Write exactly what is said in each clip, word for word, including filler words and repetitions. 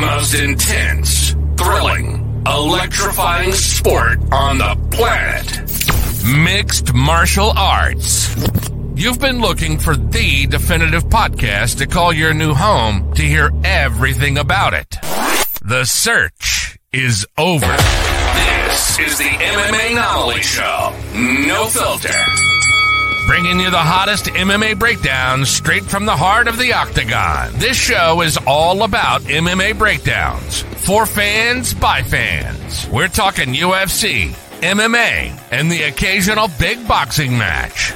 the most intense, thrilling, electrifying sport on the planet. Mixed martial arts. You've been looking for the definitive podcast to call your new home to hear everything about it. The search is over. This is the MMAnomaly Show. No filter. Bringing you the hottest M M A breakdowns straight from the heart of the octagon. This show is all about M M A breakdowns. For fans, by fans. We're talking U F C, M M A, and the occasional big boxing match.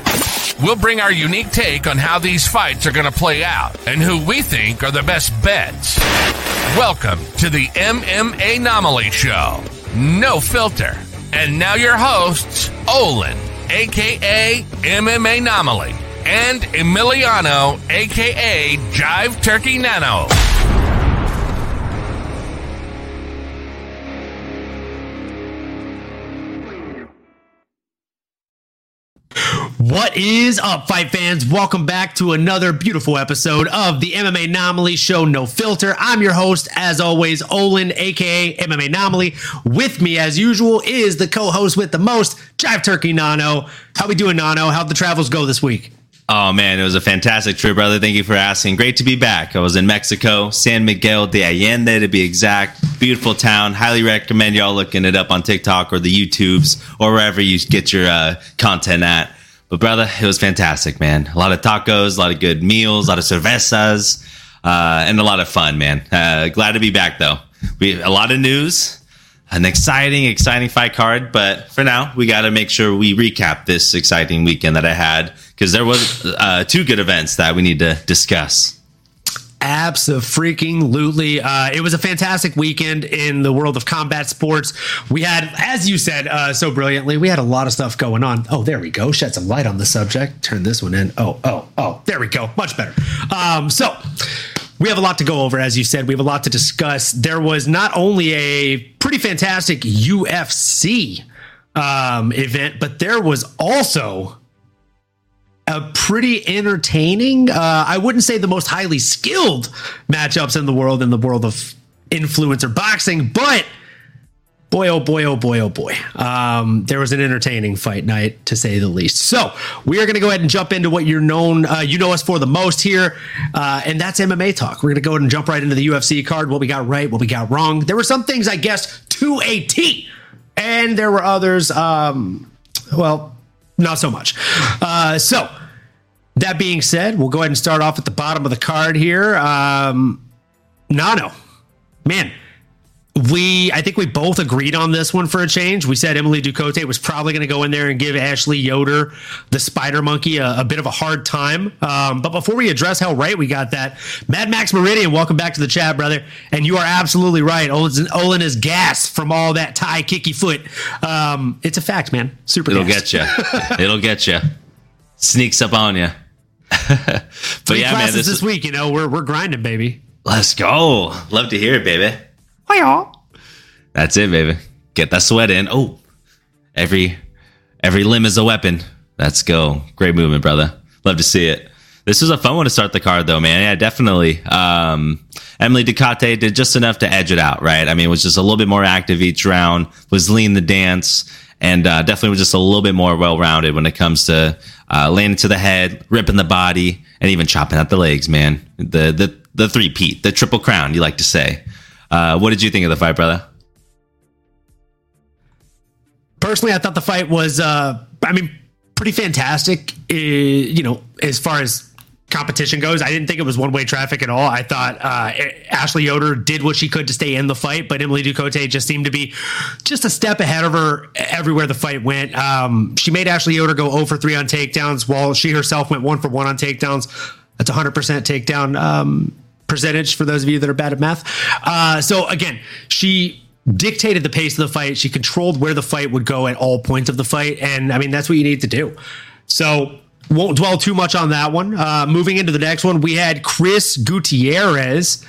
We'll bring our unique take on how these fights are going to play out and who we think are the best bets. Welcome to the MMAnomaly Show. No filter. And now your hosts, Olin, a k a. MMAnomaly, and Emiliano, a k a. Jive Turkey Nano. What is up, fight fans? Welcome back to another beautiful episode of the MMAnomaly Show, No Filter. I'm your host, as always, Olin, a k a. MMAnomaly. With me, as usual, is the co-host with the most, Jive Turkey Nano. How we doing, Nano? How'd the travels go this week? Oh, man, it was a fantastic trip, brother. Thank you for asking. Great to be back. I was in Mexico, San Miguel de Allende, to be exact. Beautiful town. Highly recommend y'all looking it up on TikTok or the YouTubes or wherever you get your uh, content at. But, brother, it was fantastic, man. A lot of tacos, a lot of good meals, a lot of cervezas, uh, and a lot of fun, man. Uh, glad to be back, though. We have a lot of news, an exciting, exciting fight card. But for now, we got to make sure we recap this exciting weekend that I had, because there was uh, two good events that we need to discuss. Abso-freaking-lutely. Uh, it was a fantastic weekend in the world of combat sports. We had, as you said uh, so brilliantly, we had a lot of stuff going on. Oh, there we go. Shed some light on the subject. Turn this one in. Oh, oh, oh. There we go. Much better. Um, so we have a lot to go over, as you said. We have a lot to discuss. There was not only a pretty fantastic U F C um, event, but there was also a pretty entertaining, uh, I wouldn't say the most highly skilled matchups in the world, in the world of influencer boxing, but boy, oh boy, oh boy, oh boy. Um, there was an entertaining fight night, to say the least. So we are going to go ahead and jump into what you're known, uh, you know us for the most here, uh, and that's M M A talk. We're going to go ahead and jump right into the U F C card, what we got right, what we got wrong. There were some things, I guess, to a T, and there were others, um, well, not so much. Uh, so, that being said, we'll go ahead and start off at the bottom of the card here. Um, Nano, man, we I think we both agreed on this one for a change. We said Emily Ducote was probably going to go in there and give Ashley Yoder, the Spider Monkey, a, a bit of a hard time. Um, but before we address how right we got that, Mad Max Meridian, welcome back to the chat, brother. And you are absolutely right. Olin, Olin is gas from all that Thai kicky foot. Um, it's a fact, man. Super It'll gassed. get you. It'll get you. Sneaks up on you. but Three yeah, man, this, this week, you know, we're we're grinding, baby. Let's go. Love to hear it, baby. Hi, y'all. That's it, baby. Get that sweat in. Oh, every every limb is a weapon. Let's go. Great movement, brother. Love to see it. This was a fun one to start the card, though, man. Yeah, definitely. Um, Emily Ducote did just enough to edge it out, right? I mean, it was just a little bit more active each round. Was lean the dance. And uh, definitely was just a little bit more well-rounded when it comes to uh, landing to the head, ripping the body, and even chopping out the legs, man. The the the three-peat, the triple crown, you like to say. Uh, what did you think of the fight, brother? Personally, I thought the fight was, uh, I mean, pretty fantastic, uh, you know, as far as competition goes. I didn't think it was one-way traffic at all. I thought uh, Ashley Yoder did what she could to stay in the fight, but Emily Ducote just seemed to be just a step ahead of her everywhere the fight went. Um, she made Ashley Yoder go zero for three on takedowns, while she herself went one for one on takedowns. That's one hundred percent takedown um, percentage for those of you that are bad at math. Uh, so, again, she dictated the pace of the fight. She controlled where the fight would go at all points of the fight, and, I mean, that's what you need to do. So, won't dwell too much on that one. Uh, moving into the next one, we had Chris Gutierrez,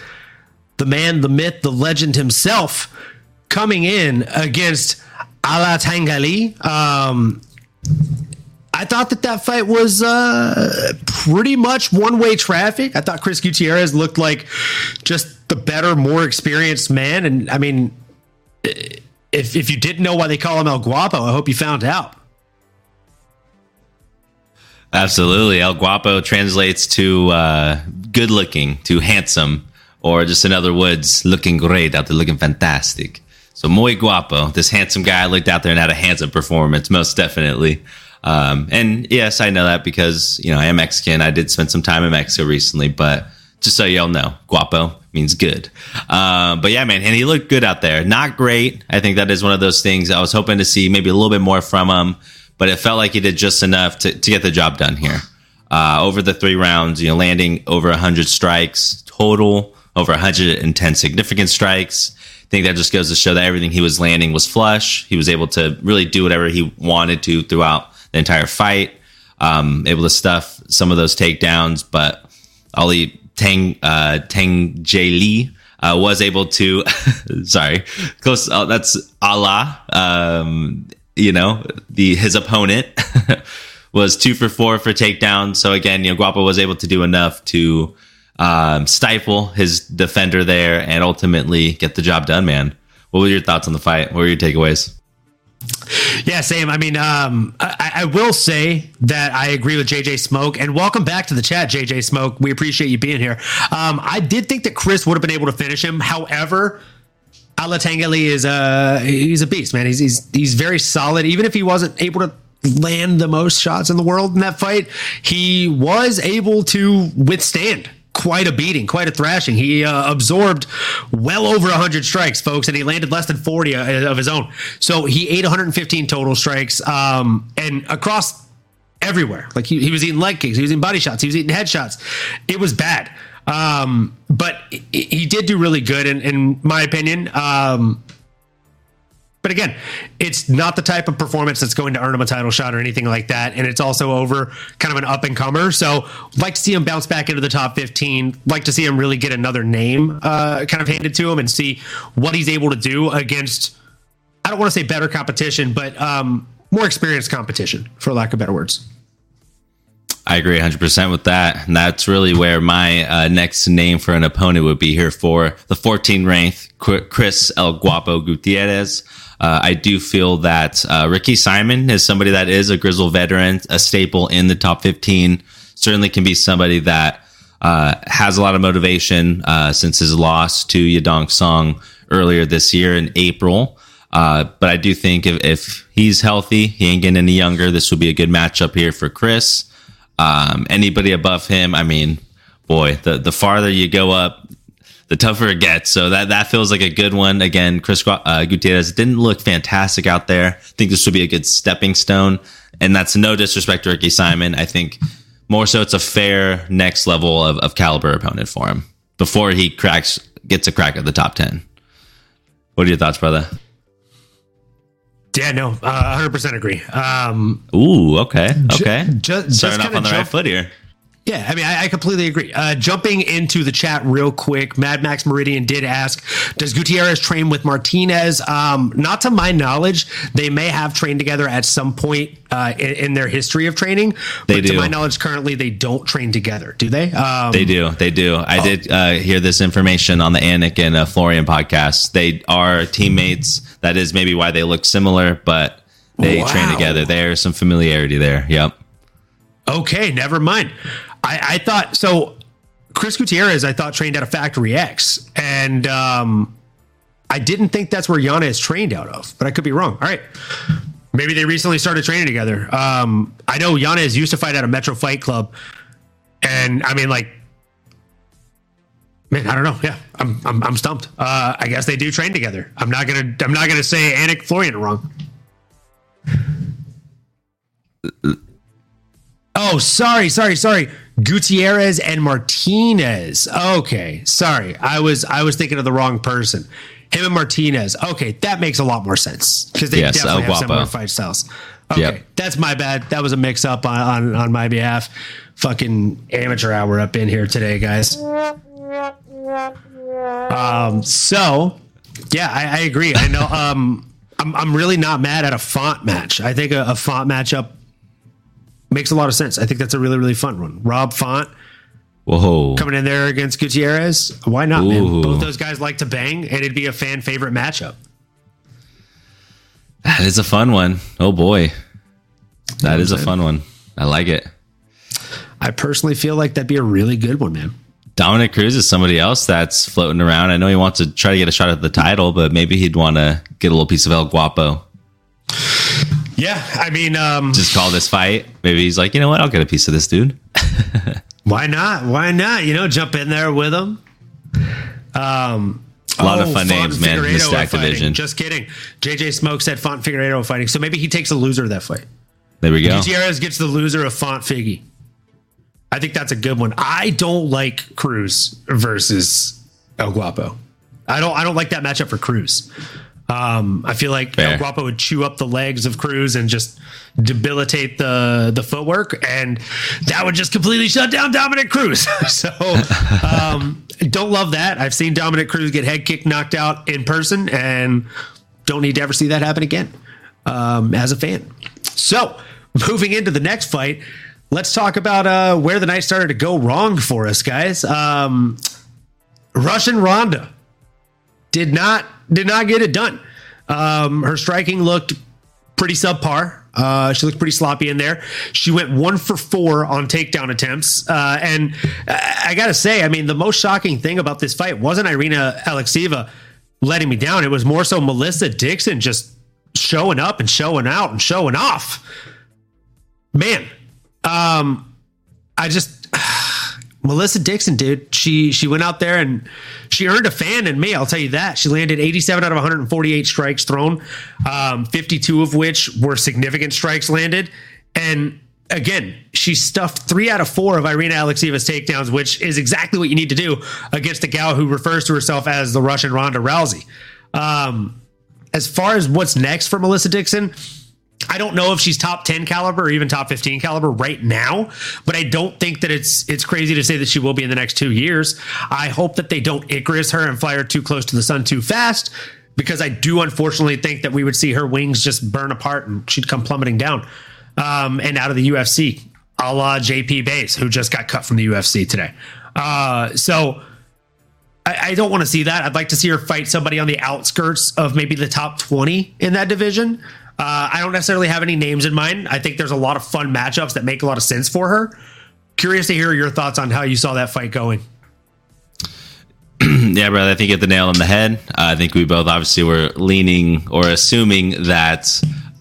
the man, the myth, the legend himself, coming in against Alatengheli. Um, I thought that that fight was uh, pretty much one-way traffic. I thought Chris Gutierrez looked like just the better, more experienced man. And I mean, if if you didn't know why they call him El Guapo, I hope you found out. Absolutely. El Guapo translates to uh, good looking, to handsome, or just in other words, looking great out there, looking fantastic. So muy guapo. This handsome guy looked out there and had a handsome performance, most definitely. Um, and yes, I know that because, you know, I am Mexican. I did spend some time in Mexico recently, but just so y'all know, guapo means good. Uh, but yeah, man, and he looked good out there. Not great. I think that is one of those things I was hoping to see maybe a little bit more from him. But it felt like he did just enough to, to get the job done here. Uh, over the three rounds, you know, landing over one hundred strikes total, over one hundred ten significant strikes. I think that just goes to show that everything he was landing was flush. He was able to really do whatever he wanted to throughout the entire fight. Um, able to stuff some of those takedowns, but Ali Tang uh, Tang J Lee uh, was able to. sorry, close. Oh, that's Allah. Um, You know, the his opponent was two for four for takedowns. So again, you know, Guapo was able to do enough to um, stifle his defender there and ultimately get the job done, man. What were your thoughts on the fight? What were your takeaways? Yeah, same. I mean, um, I, I will say that I agree with J J Smoke, and welcome back to the chat, J J Smoke. We appreciate you being here. Um, I did think that Chris would have been able to finish him. However, Alatengheli is a he's a beast, man. He's he's he's very solid. Even if he wasn't able to land the most shots in the world in that fight, he was able to withstand quite a beating, quite a thrashing. He uh, absorbed well over one hundred strikes, folks, and he landed less than forty of his own. So he ate one hundred fifteen total strikes, um, and across everywhere. Like he he was eating leg kicks, he was eating body shots, he was eating headshots. It was bad. Um, but he did do really good in, in my opinion. Um, but again, it's not the type of performance that's going to earn him a title shot or anything like that. And it's also over kind of an up and comer. So like to see him bounce back into the top fifteen, like to see him really get another name, uh, kind of handed to him and see what he's able to do against, I don't want to say better competition, but, um, more experienced competition, for lack of better words. I agree one hundred percent with that. And that's really where my uh, next name for an opponent would be here for the fourteen ranked Chris El Guapo Gutierrez. Uh, I do feel that uh, Ricky Simon is somebody that is a grizzled veteran, a staple in the top fifteen. Certainly can be somebody that uh, has a lot of motivation uh, since his loss to Yadong Song earlier this year in April. Uh, but I do think if, if he's healthy, he ain't getting any younger. This would be a good matchup here for Chris. Um, anybody above him, I mean, boy, the, the farther you go up, the tougher it gets. So that, that feels like a good one. Again, Chris uh, Gutierrez didn't look fantastic out there. I think this would be a good stepping stone. And that's no disrespect to Ricky Simon. I think more so it's a fair next level of, of caliber opponent for him before he cracks gets a crack at the top ten. What are your thoughts, brother? Yeah, no, uh, one hundred percent agree. Um, Ooh, okay, okay. Ju- ju- Starting off on the jump- right foot here. Yeah, I mean, I, I completely agree. Uh, jumping into the chat real quick, Mad Max Meridian did ask, does Gutierrez train with Martinez? Um, not to my knowledge. They may have trained together at some point uh, in, in their history of training. They but do. To my knowledge, currently, they don't train together, do they? Um, they do. They do. I oh. did uh, hear this information on the Anik and uh, Florian podcast. They are teammates. That is maybe why they look similar, but they wow. train together. There's some familiarity there. Yep. Okay, never mind. I, I thought so. Chris Gutierrez, I thought, trained out of Factory X, and um, I didn't think that's where Yana is trained out of, but I could be wrong. All right, maybe they recently started training together. Um, I know Yana is used to fight out of Metro Fight Club, and I mean, like, man, I don't know. Yeah, I'm I'm, I'm stumped. Uh, I guess they do train together. I'm not gonna I'm not gonna say Anik Florian wrong. Oh, sorry, sorry, sorry. Gutierrez and Martinez. Okay, sorry. I was I was thinking of the wrong person. Him and Martinez. Okay, that makes a lot more sense because they yes, definitely have similar fight styles. Okay, yep. That's my bad. That was a mix up on, on, on my behalf. Fucking amateur hour up in here today, guys. Um. So, yeah, I, I agree. I know. Um. I'm I'm really not mad at a font match. I think a, a font matchup makes a lot of sense. I think that's a really, really fun one. Rob Font Whoa. Coming in there against Gutierrez. Why not, man? Ooh. Both those guys like to bang, and it'd be a fan favorite matchup. That is a fun one. Oh, boy. That is a fun one. I like it. I personally feel like that'd be a really good one, man. Dominic Cruz is somebody else that's floating around. I know he wants to try to get a shot at the title, but maybe he'd want to get a little piece of El Guapo. Yeah, I mean... Um, just call this fight. Maybe he's like, you know what? I'll get a piece of this dude. Why not? Why not? You know, jump in there with him. Um, a lot oh, of fun Font names, man. In the stack division. Just kidding. J J Smoke said Font Figueiredo fighting. So maybe he takes a loser of that fight. There we go. Gutierrez gets the loser of Font Figgy. I think that's a good one. I don't like Cruz versus El Guapo. I don't I don't like that matchup for Cruz. Um, I feel like Fair. El Guapo would chew up the legs of Cruz and just debilitate the the footwork, and that would just completely shut down Dominic Cruz. So um, don't love that. I've seen Dominic Cruz get head kick knocked out in person, and don't need to ever see that happen again um, as a fan. So moving into the next fight, let's talk about uh, where the night started to go wrong for us, guys. Um, Russian Ronda did not. Did not get it done. Um, her striking looked pretty subpar. Uh, she looked pretty sloppy in there. She went one for four on takedown attempts. Uh, and I, I got to say, I mean, the most shocking thing about this fight wasn't Irina Alexeeva letting me down. It was more so Melissa Dixon just showing up and showing out and showing off. Man, um, I just... Melissa Dixon, dude, she she went out there and she earned a fan in me. I'll tell you that. She landed eighty-seven out of one hundred forty-eight strikes thrown, um, fifty-two of which were significant strikes landed. And again, she stuffed three out of four of Irina Alexeeva's takedowns, which is exactly what you need to do against a gal who refers to herself as the Russian Ronda Rousey. Um, as far as what's next for Melissa Dixon, I don't know if she's top ten caliber or even top fifteen caliber right now, but I don't think that it's it's crazy to say that she will be in the next two years. I hope that they don't Icarus her and fly her too close to the sun too fast, because I do unfortunately think that we would see her wings just burn apart and she'd come plummeting down um, and out of the U F C, a la J P Baez, who just got cut from the U F C today. Uh, so I, I don't want to see that. I'd like to see her fight somebody on the outskirts of maybe the top twenty in that division. Uh, I don't necessarily have any names in mind. I think there's a lot of fun matchups that make a lot of sense for her. Curious to hear your thoughts on how you saw that fight going. Yeah, brother, I think you hit the nail on the head. Uh, I think we both obviously were leaning or assuming that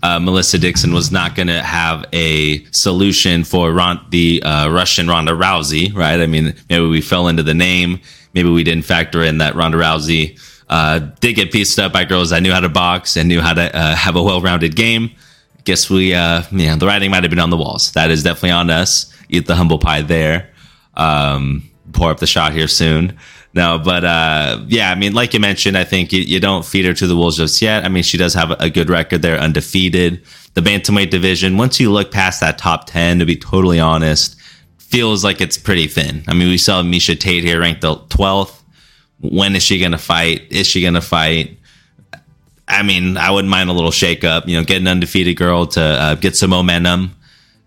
uh, Melissa Dixon was not going to have a solution for Ron- the uh, Russian Ronda Rousey, right? I mean, maybe we fell into the name. Maybe we didn't factor in that Ronda Rousey Uh, did get pieced up by girls that knew how to box and knew how to uh, have a well-rounded game. Guess we, uh, yeah, the writing might have been on the walls. That is definitely on us. Eat the humble pie there. Um, pour up the shot here soon. No, but uh, yeah, I mean, like you mentioned, I think you, you don't feed her to the wolves just yet. I mean, she does have a, a good record there, undefeated. The bantamweight division, once you look past that top ten, to be totally honest, feels like it's pretty thin. I mean, we saw Miesha Tate here ranked the twelfth. When is she going to fight? Is she going to fight? I mean, I wouldn't mind a little shakeup, you know, get an undefeated girl to uh, get some momentum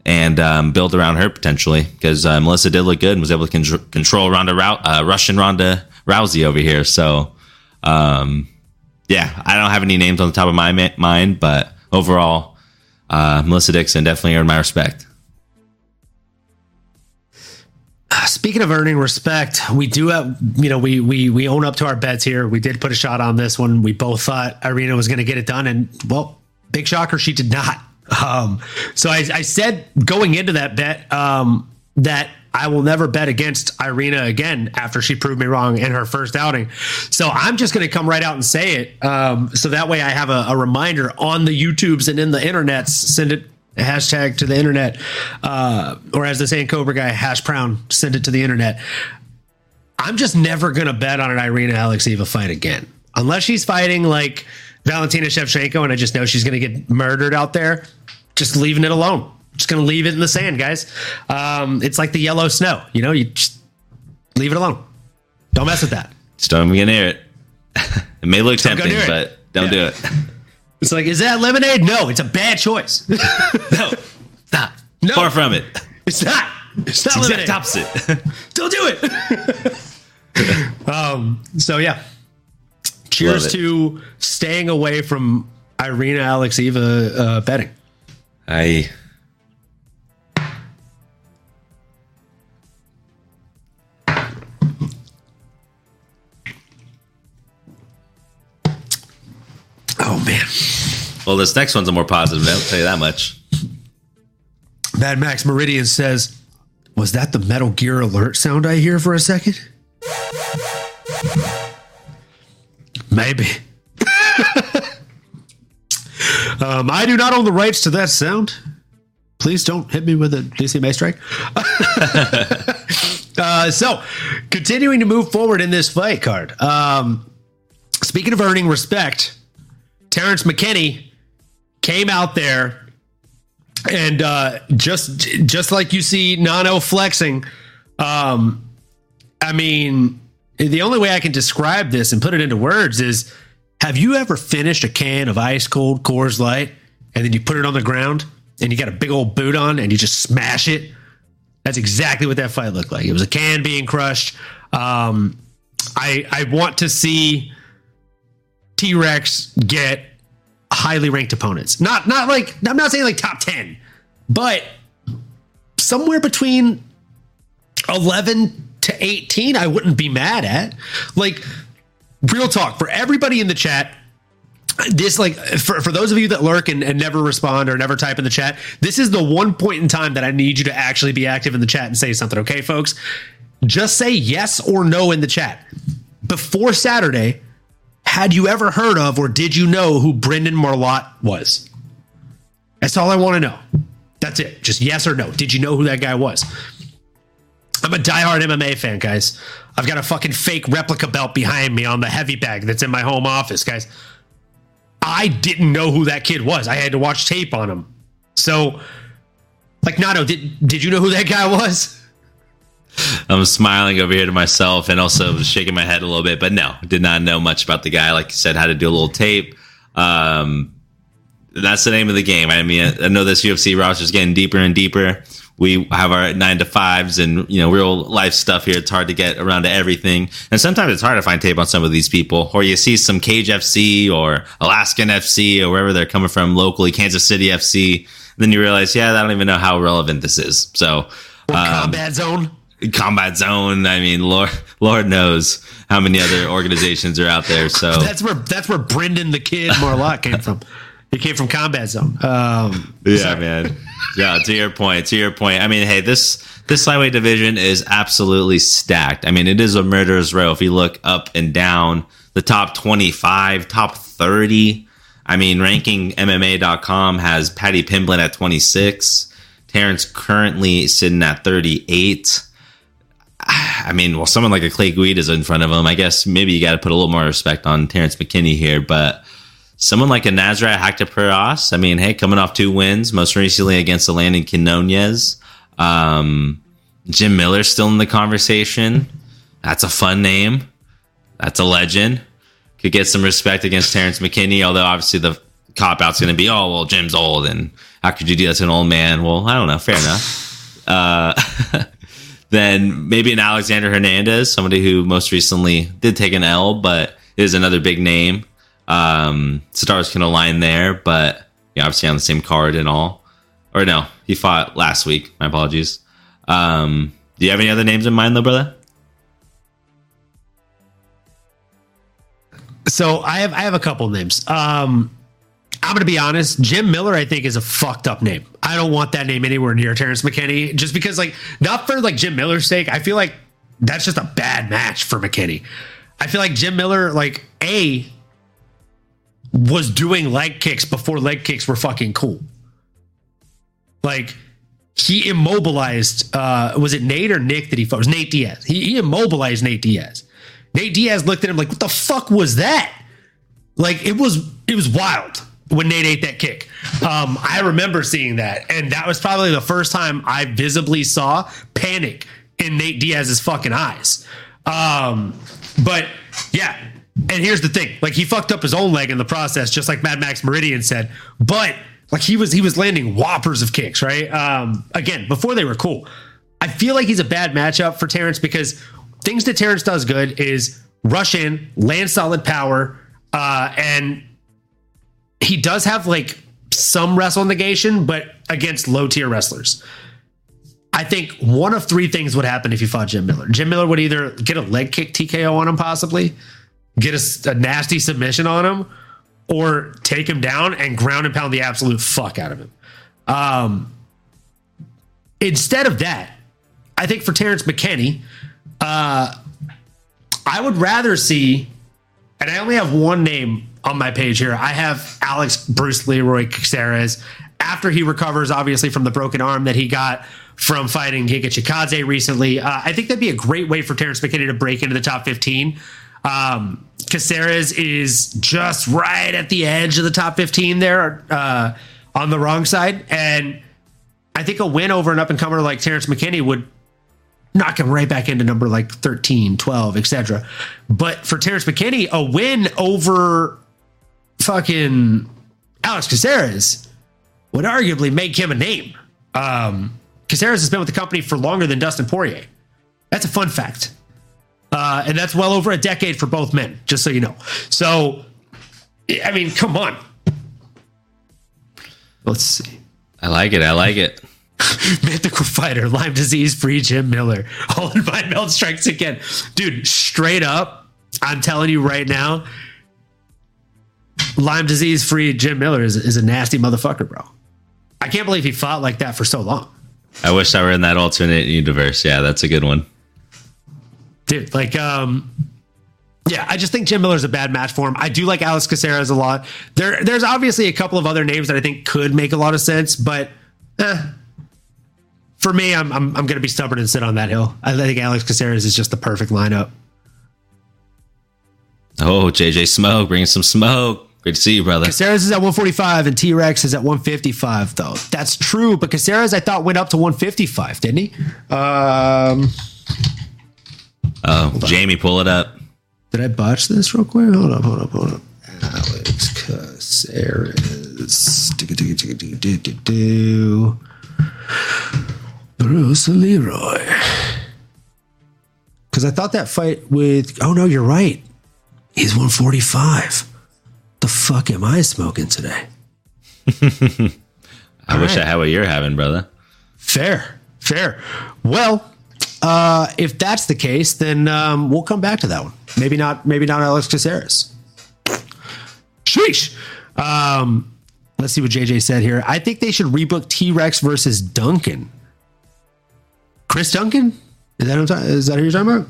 and um, build around her potentially, because uh, Melissa did look good and was able to con- control Ronda Rou- uh, Russian Ronda Rousey over here. So, um, yeah, I don't have any names on the top of my ma- mind, but overall, uh, Melissa Dixon definitely earned my respect. Speaking of earning respect, we do have, you know, we we we own up to our bets here. We did put a shot on this one. We both thought Irina was going to get it done, and well, big shocker, she did not. Um, so I, I said going into that bet um, that I will never bet against Irina again after she proved me wrong in her first outing. So I'm just going to come right out and say it, um, so that way I have a, a reminder on the YouTubes and in the internets. Send it. Hashtag to the internet, uh, or as they say in Cobra Guy, hash brown, send it to the internet. I'm just never going to bet on an Irina Alexeeva fight again, unless she's fighting like Valentina Shevchenko, and I just know she's going to get murdered out there. Just leaving it alone. Just going to leave it in the sand, guys. Um, it's like the yellow snow. You know, you just leave it alone. Don't mess with that. Just don't even get near it. It may look tempting, don't but don't yeah. do it. It's like, is that lemonade? No, it's a bad choice. No, it's not. No. Far from it. It's not. It's the exact opposite. Don't do it. um, so, yeah. Cheers to staying away from Irina Alexeeva uh, betting. I... Oh, man. Well, this next one's a more positive, I'll tell you that much. Mad Max Meridian says, was that the Metal Gear Alert sound I hear for a second? Maybe. um, I do not own the rights to that sound. Please don't hit me with a D C M A strike. uh, so, continuing to move forward in this fight card. Um, speaking of earning respect, Terrence McKinney came out there and uh, just just like you see Nano flexing, um, I mean, the only way I can describe this and put it into words is, have you ever finished a can of ice cold Coors Light and then you put it on the ground and you got a big old boot on and you just smash it? That's exactly what that fight looked like. It was a can being crushed. Um, I I want to see T-Rex get highly ranked opponents. Not not like, I'm not saying like top ten, but somewhere between eleven to eighteen, I wouldn't be mad at. Like, real talk, for everybody in the chat, this, like, for, for those of you that lurk and, and never respond or never type in the chat, this is the one point in time that I need you to actually be active in the chat and say something, okay, folks? Just say yes or no in the chat. Before Saturday, had you ever heard of or did you know who Brendan Marlatt was? That's all I want to know. That's it. Just yes or no. Did you know who that guy was? I'm a diehard M M A fan, guys. I've got a fucking fake replica belt behind me on the heavy bag that's in my home office, guys. I didn't know who that kid was. I had to watch tape on him. So, like, Nano, did, did you know who that guy was? I'm smiling over here to myself and also shaking my head a little bit, but no, did not know much about the guy. Like you said, how to do a little tape. Um, that's the name of the game. I mean, I know this U F C roster is getting deeper and deeper. We have our nine to fives and, you know, real life stuff here. It's hard to get around to everything. And sometimes it's hard to find tape on some of these people, or you see some Cage F C or Alaskan F C or wherever they're coming from locally, Kansas City F C. And then you realize, yeah, I don't even know how relevant this is. So, or um, Combat Zone. Combat Zone. I mean, Lord, Lord knows how many other organizations are out there. So that's where that's where Brendan the Kid Marlatt came from. He came from Combat Zone. Um, yeah, sorry. man. Yeah, to your point. To your point. I mean, hey, this this lightweight division is absolutely stacked. I mean, it is a murderer's row. If you look up and down, the top twenty-five, top thirty. I mean, ranking M M A dot com has Patty Pimblett at twenty-six. Terrence currently sitting at thirty-eight. I mean, well, someone like a Clay Guida is in front of him. I guess maybe you got to put a little more respect on Terrence McKinney here, but someone like a Nasrat Hakhtapiras, I mean, hey, coming off two wins, most recently against Alain and Quinonez. Um, Jim Miller's still in the conversation. That's a fun name. That's a legend. Could get some respect against Terrence McKinney, although obviously the cop-out's going to be, oh, well, Jim's old, and how could you do that to an old man? Well, I don't know. Fair enough. Uh Then maybe an Alexander Hernandez, somebody who most recently did take an L, but is another big name. Um, stars can align there, but yeah, obviously on the same card and all. Or no, he fought last week. My apologies. Um, do you have any other names in mind, though, brother? So I have I have a couple names. Um, I'm going to be honest. Jim Miller, I think, is a fucked up name. I don't want that name anywhere near Terrence McKinney, just because, like, not for like Jim Miller's sake. I feel like that's just a bad match for McKinney. I feel like Jim Miller, like, A, was doing leg kicks before leg kicks were fucking cool. Like, he immobilized, uh, was it Nate or Nick that he fought? It was Nate Diaz. He, he immobilized Nate Diaz. Nate Diaz looked at him like, what the fuck was that? Like, it was, it was wild when Nate ate that kick. Um, I remember seeing that, and that was probably the first time I visibly saw panic in Nate Diaz's fucking eyes. Um, but yeah, and here's the thing. Like, he fucked up his own leg in the process, just like Mad Max Meridian said, but like he was, he was landing whoppers of kicks, right? Um, again, before they were cool. I feel like he's a bad matchup for Terrence because things that Terrence does good is rush in, land solid power, uh, and he does have like some wrestle negation, but against low tier wrestlers. I think one of three things would happen if you fought Jim Miller. Jim Miller would either get a leg kick T K O on him, possibly get a, a nasty submission on him, or take him down and ground and pound the absolute fuck out of him. Um, instead of that, I think for Terrence McKinney, uh, I would rather see, and I only have one name on my page here. I have Alex Bruce Leroy Caceres after he recovers, obviously, from the broken arm that he got from fighting Giga Chikadze recently. Uh, I think that'd be a great way for Terrence McKinney to break into the top fifteen. Um, Caceres is just right at the edge of the top fifteen there, uh, on the wrong side. And I think a win over an up and comer like Terrence McKinney would knock him right back into number like thirteen, twelve, et cetera. But for Terrence McKinney, a win over fucking Alex Caceres would arguably make him a name. Um, Caceres has been with the company for longer than Dustin Poirier. That's a fun fact. Uh, and that's well over a decade for both men, just so you know. So, I mean, come on. Let's see. I like it. I like it. Mythical fighter, Lyme disease free Jim Miller. Olin Vine Meld strikes again. Dude, straight up, I'm telling you right now, Lyme disease free Jim Miller is, is a nasty motherfucker, bro. I can't believe he fought like that for so long. I wish I were in that alternate universe. Yeah, that's a good one. Dude, like, um, yeah, I just think Jim Miller's a bad match for him. I do like Alex Caceres a lot. There, there's obviously a couple of other names that I think could make a lot of sense, but eh, for me, I'm I'm, I'm going to be stubborn and sit on that hill. I think Alex Caceres is just the perfect lineup. Oh, J J Smoke, bring some smoke. Good to see you, brother. Caceres is at one forty-five and T-Rex is at one fifty-five, though. That's true, but Caceres, I thought, went up to one fifty-five, didn't he? Um... Oh, Jamie, pull it up. Did I botch this real quick? Hold up, hold up, hold up. Alex Caceres. Bruce Leroy. Because I thought that fight with... Oh, no, you're right. He's one forty-five. The fuck am I smoking today? I All wish right. I had what you're having, brother. Fair, fair. Well... Uh, if that's the case, then um, we'll come back to that one. Maybe not. Maybe not Alex Caceres. Sheesh. Um, let's see what J J said here. I think they should rebook T-Rex versus Duncan. Chris Duncan? Is that, what I'm ta- is that who you're talking about?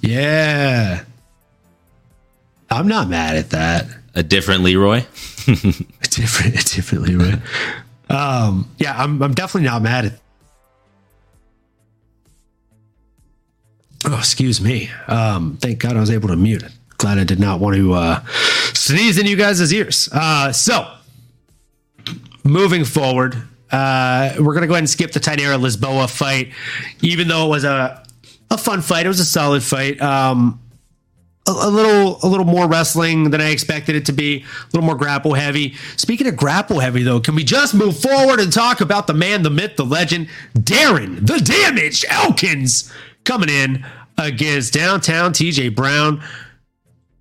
Yeah. I'm not mad at that. A different Leroy? a different, a different Leroy. Um, yeah, I'm I'm definitely not mad at... Oh, excuse me. Um, thank God I was able to mute it. Glad I did not want to uh, sneeze in you guys' ears. Uh, so, moving forward, uh, we're going to go ahead and skip the Tynera Lisboa fight, even though it was a, a fun fight. It was a solid fight. Um A little, a little more wrestling than I expected it to be. A little more grapple heavy. Speaking of grapple heavy, though, can we just move forward and talk about the man, the myth, the legend, Darren, the Damage Elkins, coming in against Downtown T J Brown.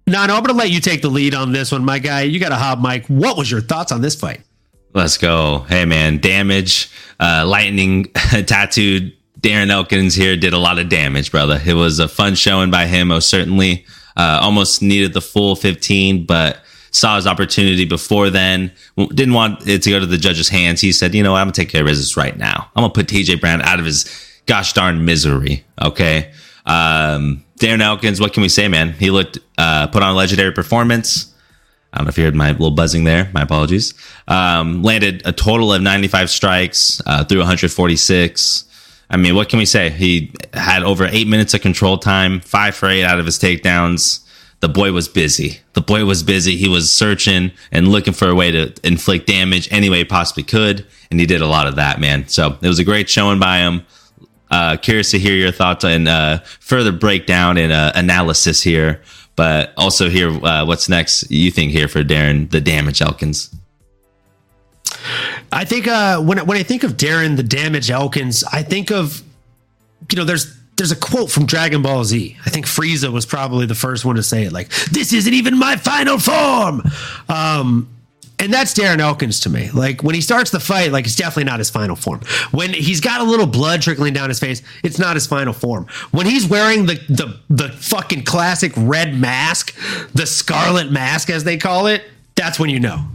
Now, no, I'm going to let you take the lead on this one, my guy. You got a hot mic. What was your thoughts on this fight? Let's go. Hey, man, Damage, uh, lightning tattooed Darren Elkins here did a lot of damage, brother. It was a fun showing by him, most certainly. Uh, almost needed the full fifteen, but saw his opportunity before then. Didn't want it to go to the judge's hands. He said, you know what? I'm going to take care of business right now. I'm going to put T J Brown out of his gosh darn misery. Okay. Um, Darren Elkins, what can we say, man? He looked, uh, put on a legendary performance. I don't know if you heard my little buzzing there. My apologies. Um, landed a total of ninety-five strikes, uh, through one forty-six. I mean, what can we say? He had over eight minutes of control time, five for eight out of his takedowns. The boy was busy. The boy was busy. He was searching and looking for a way to inflict damage any way he possibly could. And he did a lot of that, man. So it was a great showing by him. Uh, curious to hear your thoughts and uh, further breakdown and uh, analysis here. But also hear uh, what's next you think here for Darren, the Damage Elkins. I think uh, when when I think of Darren the Damage Elkins, I think of, you know, there's there's a quote from Dragon Ball Z. I think Frieza was probably the first one to say it, like, "This isn't even my final form." Um, and that's Darren Elkins to me. Like, when he starts the fight, like, it's definitely not his final form. When he's got a little blood trickling down his face, it's not his final form. When he's wearing the the the fucking classic red mask, the scarlet mask as they call it, that's when you know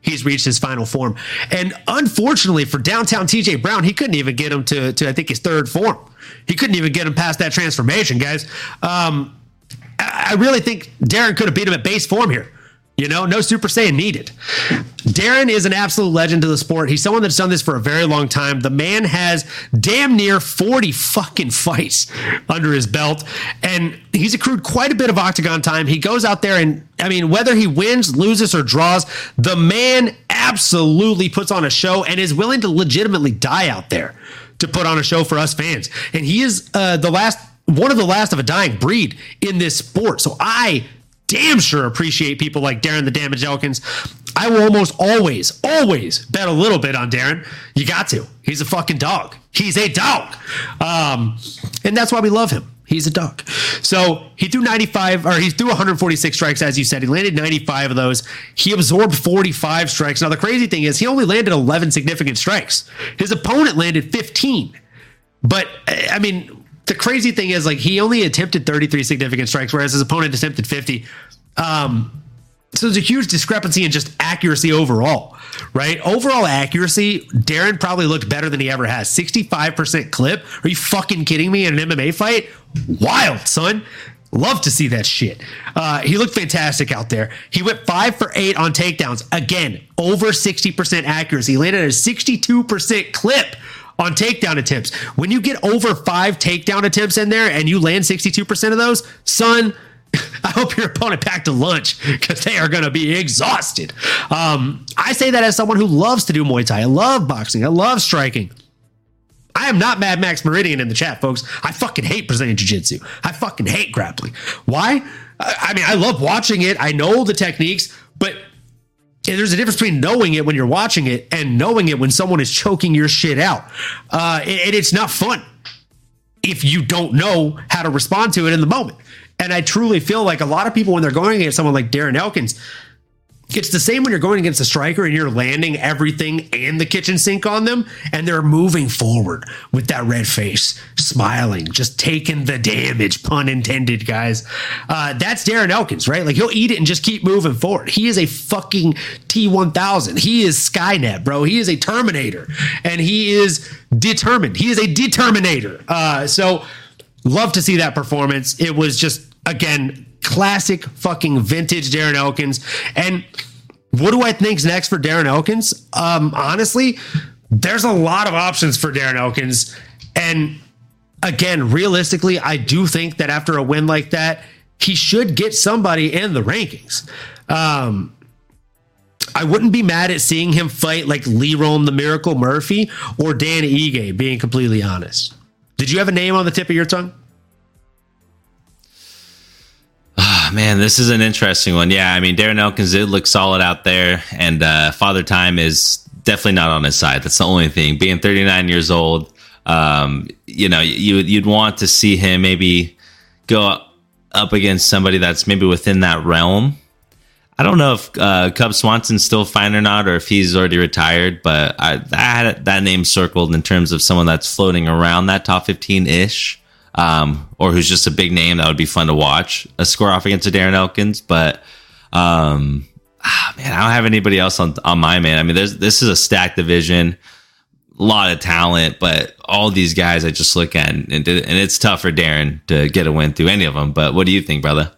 he's reached his final form. And unfortunately for Downtown T J Brown, he couldn't even get him to, to I think, his third form. He couldn't even get him past that transformation, guys. Um, I really think Darren could have beat him at base form here. You know, no Super Saiyan needed. Darren is an absolute legend to the sport. He's someone that's done this for a very long time. The man has damn near forty fucking fights under his belt, and he's accrued quite a bit of octagon time. He goes out there and, I mean, whether he wins, loses, or draws, the man absolutely puts on a show and is willing to legitimately die out there to put on a show for us fans. And he is uh, the last, one of the last of a dying breed in this sport. So I damn sure appreciate people like Darren the Damage Elkins. I will almost always, always bet a little bit on Darren. You got to. He's a fucking dog. He's a dog. Um, and that's why we love him. He's a dog. So he threw ninety-five, or he threw one hundred forty-six strikes, as you said. He landed ninety-five of those. He absorbed forty-five strikes. Now, the crazy thing is he only landed eleven significant strikes. His opponent landed fifteen. But, I mean, the crazy thing is, like, he only attempted thirty-three significant strikes, whereas his opponent attempted fifty. Um, so there's a huge discrepancy in just accuracy overall, right? Overall accuracy, Darren probably looked better than he ever has. sixty-five percent clip. Are you fucking kidding me in an M M A fight? Wild, son. Love to see that shit. Uh, he looked fantastic out there. He went five for eight on takedowns. Again, over sixty percent accuracy. He landed at a sixty-two percent clip on takedown attempts. When you get over five takedown attempts in there and you land sixty-two percent of those, son, I hope your opponent packed a lunch, because they are going to be exhausted. Um, I say that as someone who loves to do Muay Thai. I love boxing. I love striking. I am not Mad Max Meridian in the chat, folks. I fucking hate Brazilian Jiu-Jitsu. I fucking hate grappling. Why? I mean, I love watching it. I know the techniques, but and there's a difference between knowing it when you're watching it and knowing it when someone is choking your shit out. Uh, and, and it's not fun if you don't know how to respond to it in the moment. And I truly feel like a lot of people, when they're going against someone like Darren Elkins, it's the same when you're going against a striker and you're landing everything and the kitchen sink on them, and they're moving forward with that red face, smiling, just taking the damage, pun intended, guys. Uh, that's Darren Elkins, right? Like, he'll eat it and just keep moving forward. He is a fucking T one thousand. He is Skynet, bro. He is a Terminator, and he is determined. He is a determinator. Uh, so love to see that performance. It was just, again, classic fucking vintage Darren Elkins. And what do I think's next for Darren Elkins? Um, honestly, there's a lot of options for Darren Elkins. And again, realistically, I do think that after a win like that, he should get somebody in the rankings. Um, I wouldn't be mad at seeing him fight like Lerone the Miracle Murphy or Dan Ige, being completely honest. Did you have a name on the tip of your tongue? Man, this is an interesting one. Yeah, I mean, Darren Elkins did look solid out there, and uh, Father Time is definitely not on his side. That's the only thing. Being thirty-nine years old, um, you know, you, you'd want to see him maybe go up against somebody that's maybe within that realm. I don't know if uh, Cub Swanson's still fine or not, or if he's already retired, but I, I had that name circled in terms of someone that's floating around that top fifteen-ish. Um, or who's just a big name that would be fun to watch a score off against a Darren Elkins. But um, ah, man, I don't have anybody else on on my man. I mean, there's this is a stacked division, a lot of talent, but all these guys I just look at, and, and it's tough for Darren to get a win through any of them. But what do you think, brother?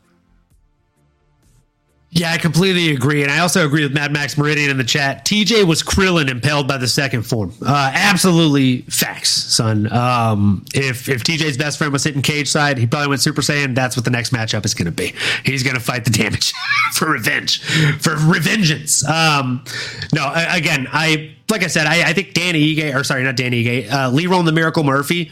Yeah, I completely agree. And I also agree with Mad Max Meridian in the chat. T J was Krillin impelled by the second form. Uh, absolutely facts, son. Um, if if T J's best friend was sitting cage side, he probably went Super Saiyan. That's what the next matchup is going to be. He's going to fight the damage for revenge, for revengeance. Um, no, I, again, I like I said, I, I think Dan Ige, or sorry, not Dan Ige, uh, Lerone the Miracle Murphy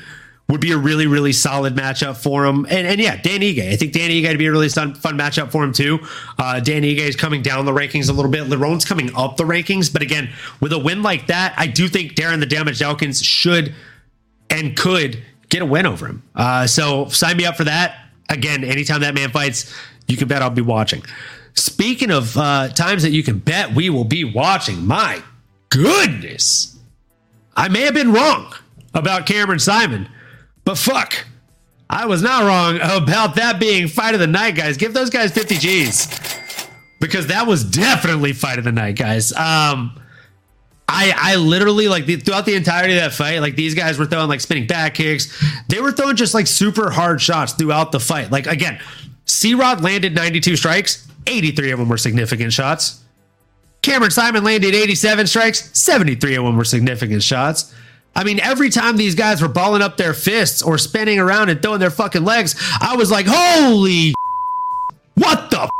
would be a really, really solid matchup for him. And, and yeah, Dan Ige. I think Dan Ige would be a really fun, fun matchup for him too. Uh, Dan Ige is coming down the rankings a little bit. Lerone's coming up the rankings. But again, with a win like that, I do think Darren the Damage Elkins should and could get a win over him. Uh, so sign me up for that. Again, anytime that man fights, you can bet I'll be watching. Speaking of uh, times that you can bet we will be watching, my goodness. I may have been wrong about Cameron Simon, but fuck, I was not wrong about that being fight of the night, guys. Give those guys fifty G's because that was definitely fight of the night, guys. Um, I, I literally, like, the, throughout the entirety of that fight, like, these guys were throwing, like, spinning back kicks. They were throwing just, like, super hard shots throughout the fight. Like, again, C-Rod landed ninety-two strikes. eighty-three of them were significant shots. Cameron Simon landed eighty-seven strikes. seventy-three of them were significant shots. I mean, every time these guys were balling up their fists or spinning around and throwing their fucking legs, I was like, holy what the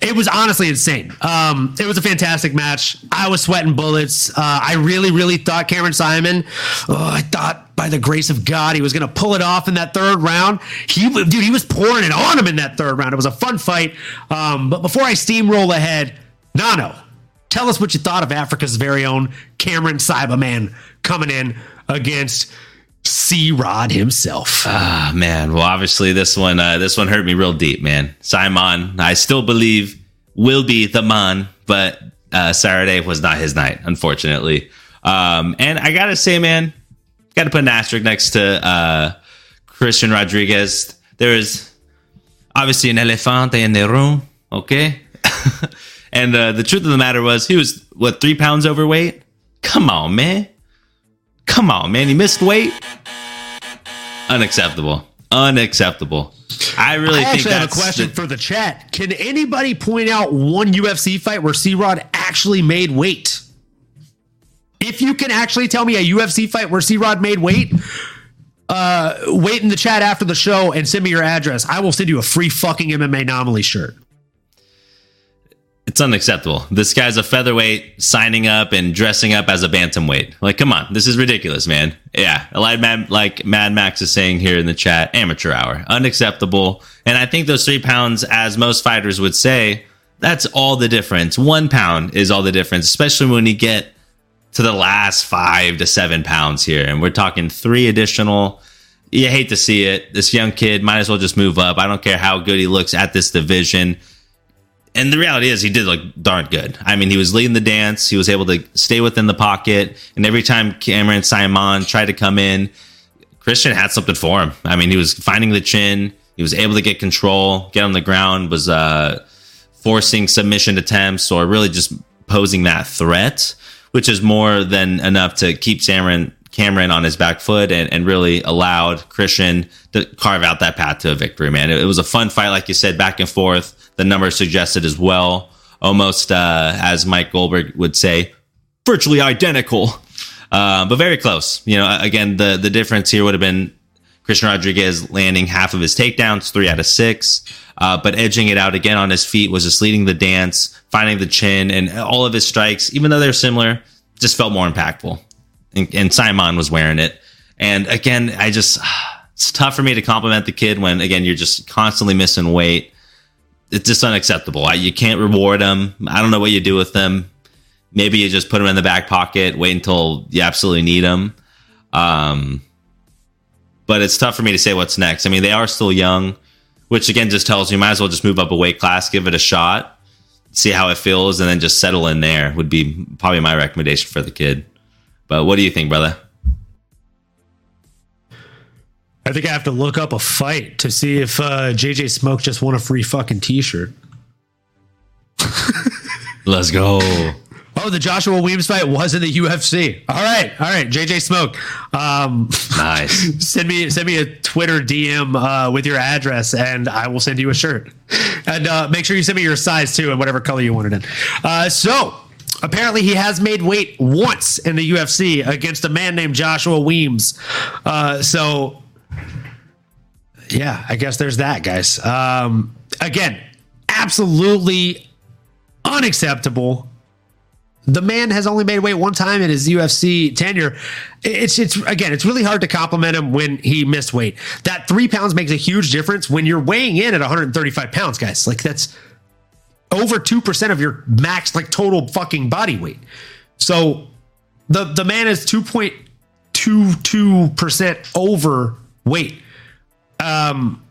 It was honestly insane. Um, it was a fantastic match. I was sweating bullets. Uh, I really, really thought Cameron Simon, oh, I thought by the grace of God, he was going to pull it off in that third round. He, dude, he was pouring it on him in that third round. It was a fun fight. Um, but before I steamroll ahead, Nano, tell us what you thought of Africa's very own Cameron Cyberman coming in against C-Rod himself. Ah, man. Well, obviously this one, uh, this one hurt me real deep, man. Simon, I still believe will be the man, but uh, Saturday was not his night, unfortunately. Um, and I gotta say, man, gotta put an asterisk next to uh, Christian Rodriguez. There is obviously an elephant in the room, okay? And uh, the truth of the matter was, he was what three pounds overweight. Come on, man. Come on, man. He missed weight. Unacceptable. Unacceptable. I really I think that's... I have a question the, for the chat. Can anybody point out one U F C fight where C-Rod actually made weight? If you can actually tell me a U F C fight where C-Rod made weight, uh, wait in the chat after the show and send me your address. I will send you a free fucking MMAnomaly shirt. It's unacceptable. This guy's a featherweight signing up and dressing up as a bantamweight. Like, come on. This is ridiculous, man. Yeah. Like Mad, like Mad Max is saying here in the chat, amateur hour. Unacceptable. And I think those three pounds, as most fighters would say, that's all the difference. One pound is all the difference, especially when you get to the last five to seven pounds here. And we're talking three additional. You hate to see it. This young kid might as well just move up. I don't care how good he looks at this division. And the reality is he did look darn good. I mean, he was leading the dance. He was able to stay within the pocket. And every time Cameron Simon tried to come in, Christian had something for him. I mean, he was finding the chin. He was able to get control, get on the ground, was uh, forcing submission attempts or really just posing that threat, which is more than enough to keep Cameron, Cameron on his back foot and, and really allowed Christian to carve out that path to a victory, man. It, it was a fun fight, like you said, back and forth. The numbers suggested as well, almost uh, as Mike Goldberg would say, virtually identical, uh, but very close. You know, again, the the difference here would have been Christian Rodriguez landing half of his takedowns, three out of six, uh, but edging it out again on his feet, was just leading the dance, finding the chin, and all of his strikes, even though they're similar, just felt more impactful. And, and Simon was wearing it. And again, I just it's tough for me to compliment the kid when, again, you're just constantly missing weight. It's just unacceptable. I, you can't reward them. I don't know what you do with them. Maybe you just put them in the back pocket, wait until you absolutely need them. Um, but it's tough for me to say what's next. I mean, they are still young, which again just tells you might as well just move up a weight class, give it a shot, see how it feels, and then just settle in there would be probably my recommendation for the kid. But what do you think, brother? I think I have to look up a fight to see if uh, J J Smoke just won a free fucking t-shirt. Let's go. Oh, the Joshua Weems fight was in the U F C. All right. All right. J J Smoke. Um, nice. send me send me a Twitter D M uh, with your address and I will send you a shirt. And uh, make sure you send me your size too and whatever color you want it in. Uh, so apparently he has made weight once in the U F C against a man named Joshua Weems. Uh, so... Yeah, I guess there's that, guys. Um, again, absolutely unacceptable. The man has only made weight one time in his U F C tenure. It's, it's again, it's really hard to compliment him when he missed weight. That three pounds makes a huge difference when you're weighing in at one hundred thirty-five pounds, guys. Like, that's over two percent of your max, like, total fucking body weight. So the, the man is two point two two percent overweight. Um,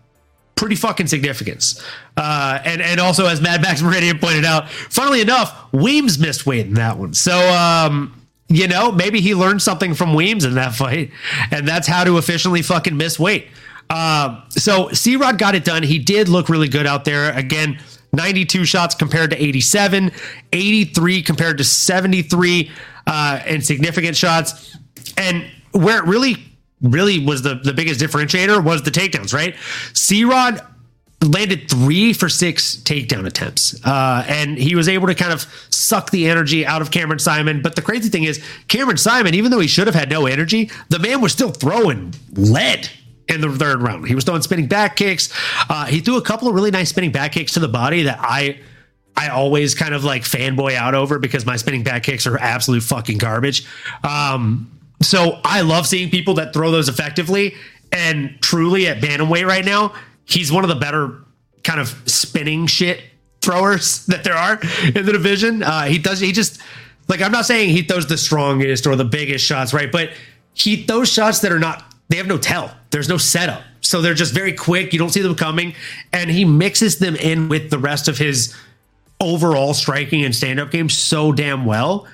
pretty fucking significance. Uh, and, and also, as Mad Max Meridian pointed out, funnily enough, Weems missed weight in that one. So, um, you know, maybe he learned something from Weems in that fight, and that's how to efficiently fucking miss weight. Uh, so C-Rod got it done. He did look really good out there. Again, ninety-two shots compared to eighty-seven, eighty-three compared to seventy-three, uh, and significant shots. And where it really, really was the, the biggest differentiator was the takedowns, right? C-Rod landed three for six takedown attempts. Uh, and he was able to kind of suck the energy out of Cameron Simon. But the crazy thing is, Cameron Simon, even though he should have had no energy, the man was still throwing lead in the third round. He was throwing spinning back kicks. Uh, he threw a couple of really nice spinning back kicks to the body that I... I always kind of like fanboy out over because my spinning back kicks are absolute fucking garbage. Um, so I love seeing people that throw those effectively, and truly at bantamweight right now, he's one of the better kind of spinning shit throwers that there are in the division. Uh, he does, he just like, I'm not saying he throws the strongest or the biggest shots, right? But he throws shots that are not, they have no tell. There's no setup. So they're just very quick. You don't see them coming. And he mixes them in with the rest of his overall striking and stand-up game so damn well.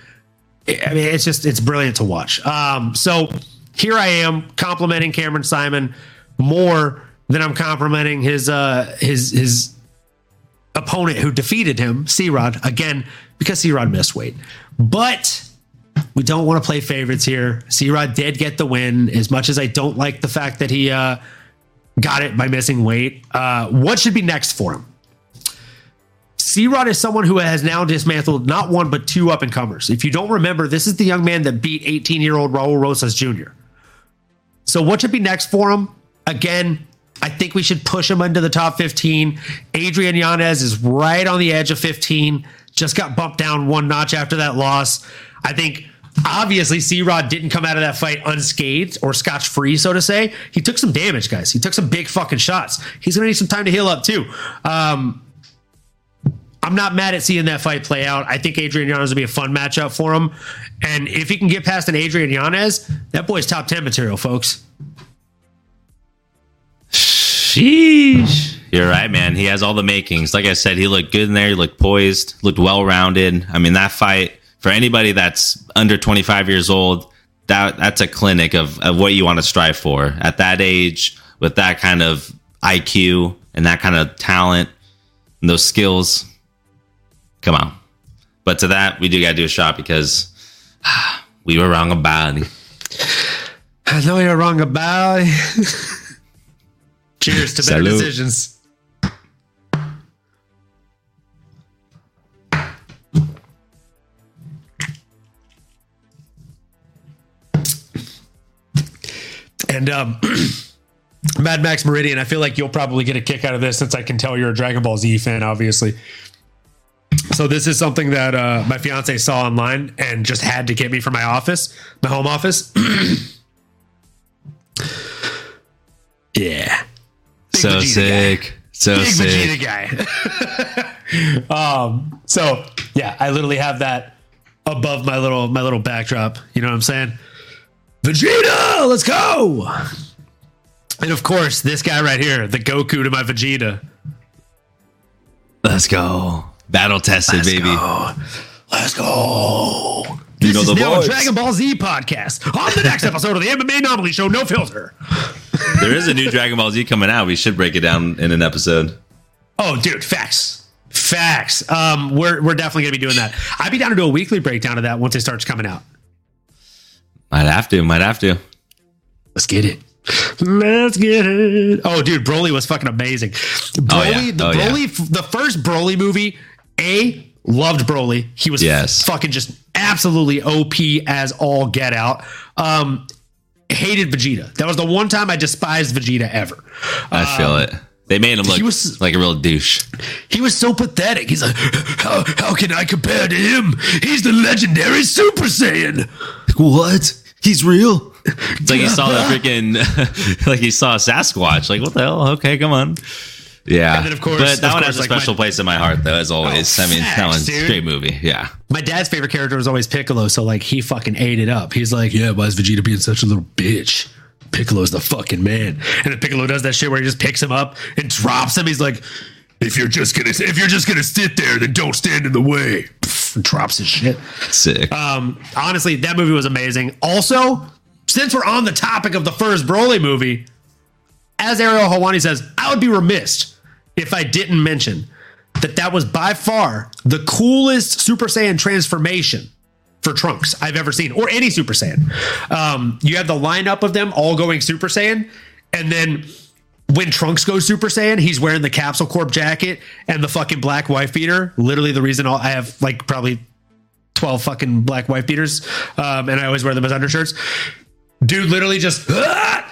I mean, it's just, it's brilliant to watch. Um, so here I am complimenting Cameron Simon more than I'm complimenting his, uh, his, his opponent who defeated him, C-Rod, again, because C-Rod missed weight. But we don't want to play favorites here. C-Rod did get the win, as much as I don't like the fact that he, uh, got it by missing weight. Uh, what should be next for him? C-Rod is someone who has now dismantled not one, but two up-and-comers. If you don't remember, this is the young man that beat eighteen-year-old Raul Rosas Junior So what should be next for him? Again, I think we should push him into the top fifteen. Adrian Yanez is right on the edge of fifteen. Just got bumped down one notch after that loss. I think, obviously, C-Rod didn't come out of that fight unscathed or scotch-free, so to say. He took some damage, guys. He took some big fucking shots. He's going to need some time to heal up, too. Um... I'm not mad at seeing that fight play out. I think Adrian Yanez will be a fun matchup for him. And if he can get past an Adrian Yanez, that boy's top ten material, folks. Sheesh. You're right, man. He has all the makings. Like I said, he looked good in there. He looked poised, looked well-rounded. I mean, that fight, for anybody that's under twenty-five years old, that that's a clinic of, of what you want to strive for. At that age, with that kind of I Q and that kind of talent and those skills... Come on. But to that, we do got to do a shot because ah, we were wrong about it. I know you're wrong about it. Cheers to better Salud. Decisions. And um, Mad Max Meridian, I feel like you'll probably get a kick out of this since I can tell you're a Dragon Ball Z fan, obviously. So this is something that uh, my fiance saw online and just had to get me for my office, my home office. Yeah. Big so Vegeta sick. Guy. So Big sick. Vegeta guy. um, so yeah, I literally have that above my little, my little backdrop. You know what I'm saying? Vegeta, let's go. And of course, this guy right here, the Goku to my Vegeta. Let's go. Battle tested, Let's baby. Go. Let's go. You this know is the now boys. A Dragon Ball Z podcast. On the next episode of the MMAnomaly Show, no filter. There is a new Dragon Ball Z coming out. We should break it down in an episode. Oh, dude, facts, facts. Um, we're we're definitely gonna be doing that. I'd be down to do a weekly breakdown of that once it starts coming out. Might have to. Might have to. Let's get it. Let's get it. Oh, dude, Broly was fucking amazing. Broly, oh, yeah. the oh, Broly, yeah. the first Broly movie. A, loved Broly. He was yes. fucking just absolutely O P as all get out. Um, hated Vegeta. That was the one time I despised Vegeta ever. I um, feel it. They made him look he was, like a real douche. He was so pathetic. He's like, how, how can I compare to him? He's the legendary Super Saiyan. Like, what? He's real? It's like he saw the freaking, like he saw a Sasquatch. Like, what the hell? Okay, come on. Yeah. And then, of course, but that of one course, has a special like my, place in my heart, though, as always. Oh, I mean, facts, that one's a great movie. Yeah. My dad's favorite character was always Piccolo. So, like, he fucking ate it up. He's like, yeah, why is Vegeta being such a little bitch? Piccolo's the fucking man. And then Piccolo does that shit where he just picks him up and drops him. He's like, if you're just gonna, if you're just gonna sit there, then don't stand in the way. Pff, drops his shit. Sick. Um, honestly, that movie was amazing. Also, since we're on the topic of the first Broly movie, as Ariel Helwani says, I would be remiss if I didn't mention that that was by far the coolest Super Saiyan transformation for Trunks I've ever seen, or any Super Saiyan. Um, you have the lineup of them all going Super Saiyan, and then when Trunks goes Super Saiyan, he's wearing the Capsule Corp jacket and the fucking black wife beater. Literally the reason I have like probably twelve fucking black wife beaters, um, and I always wear them as undershirts. Dude literally just... Ah!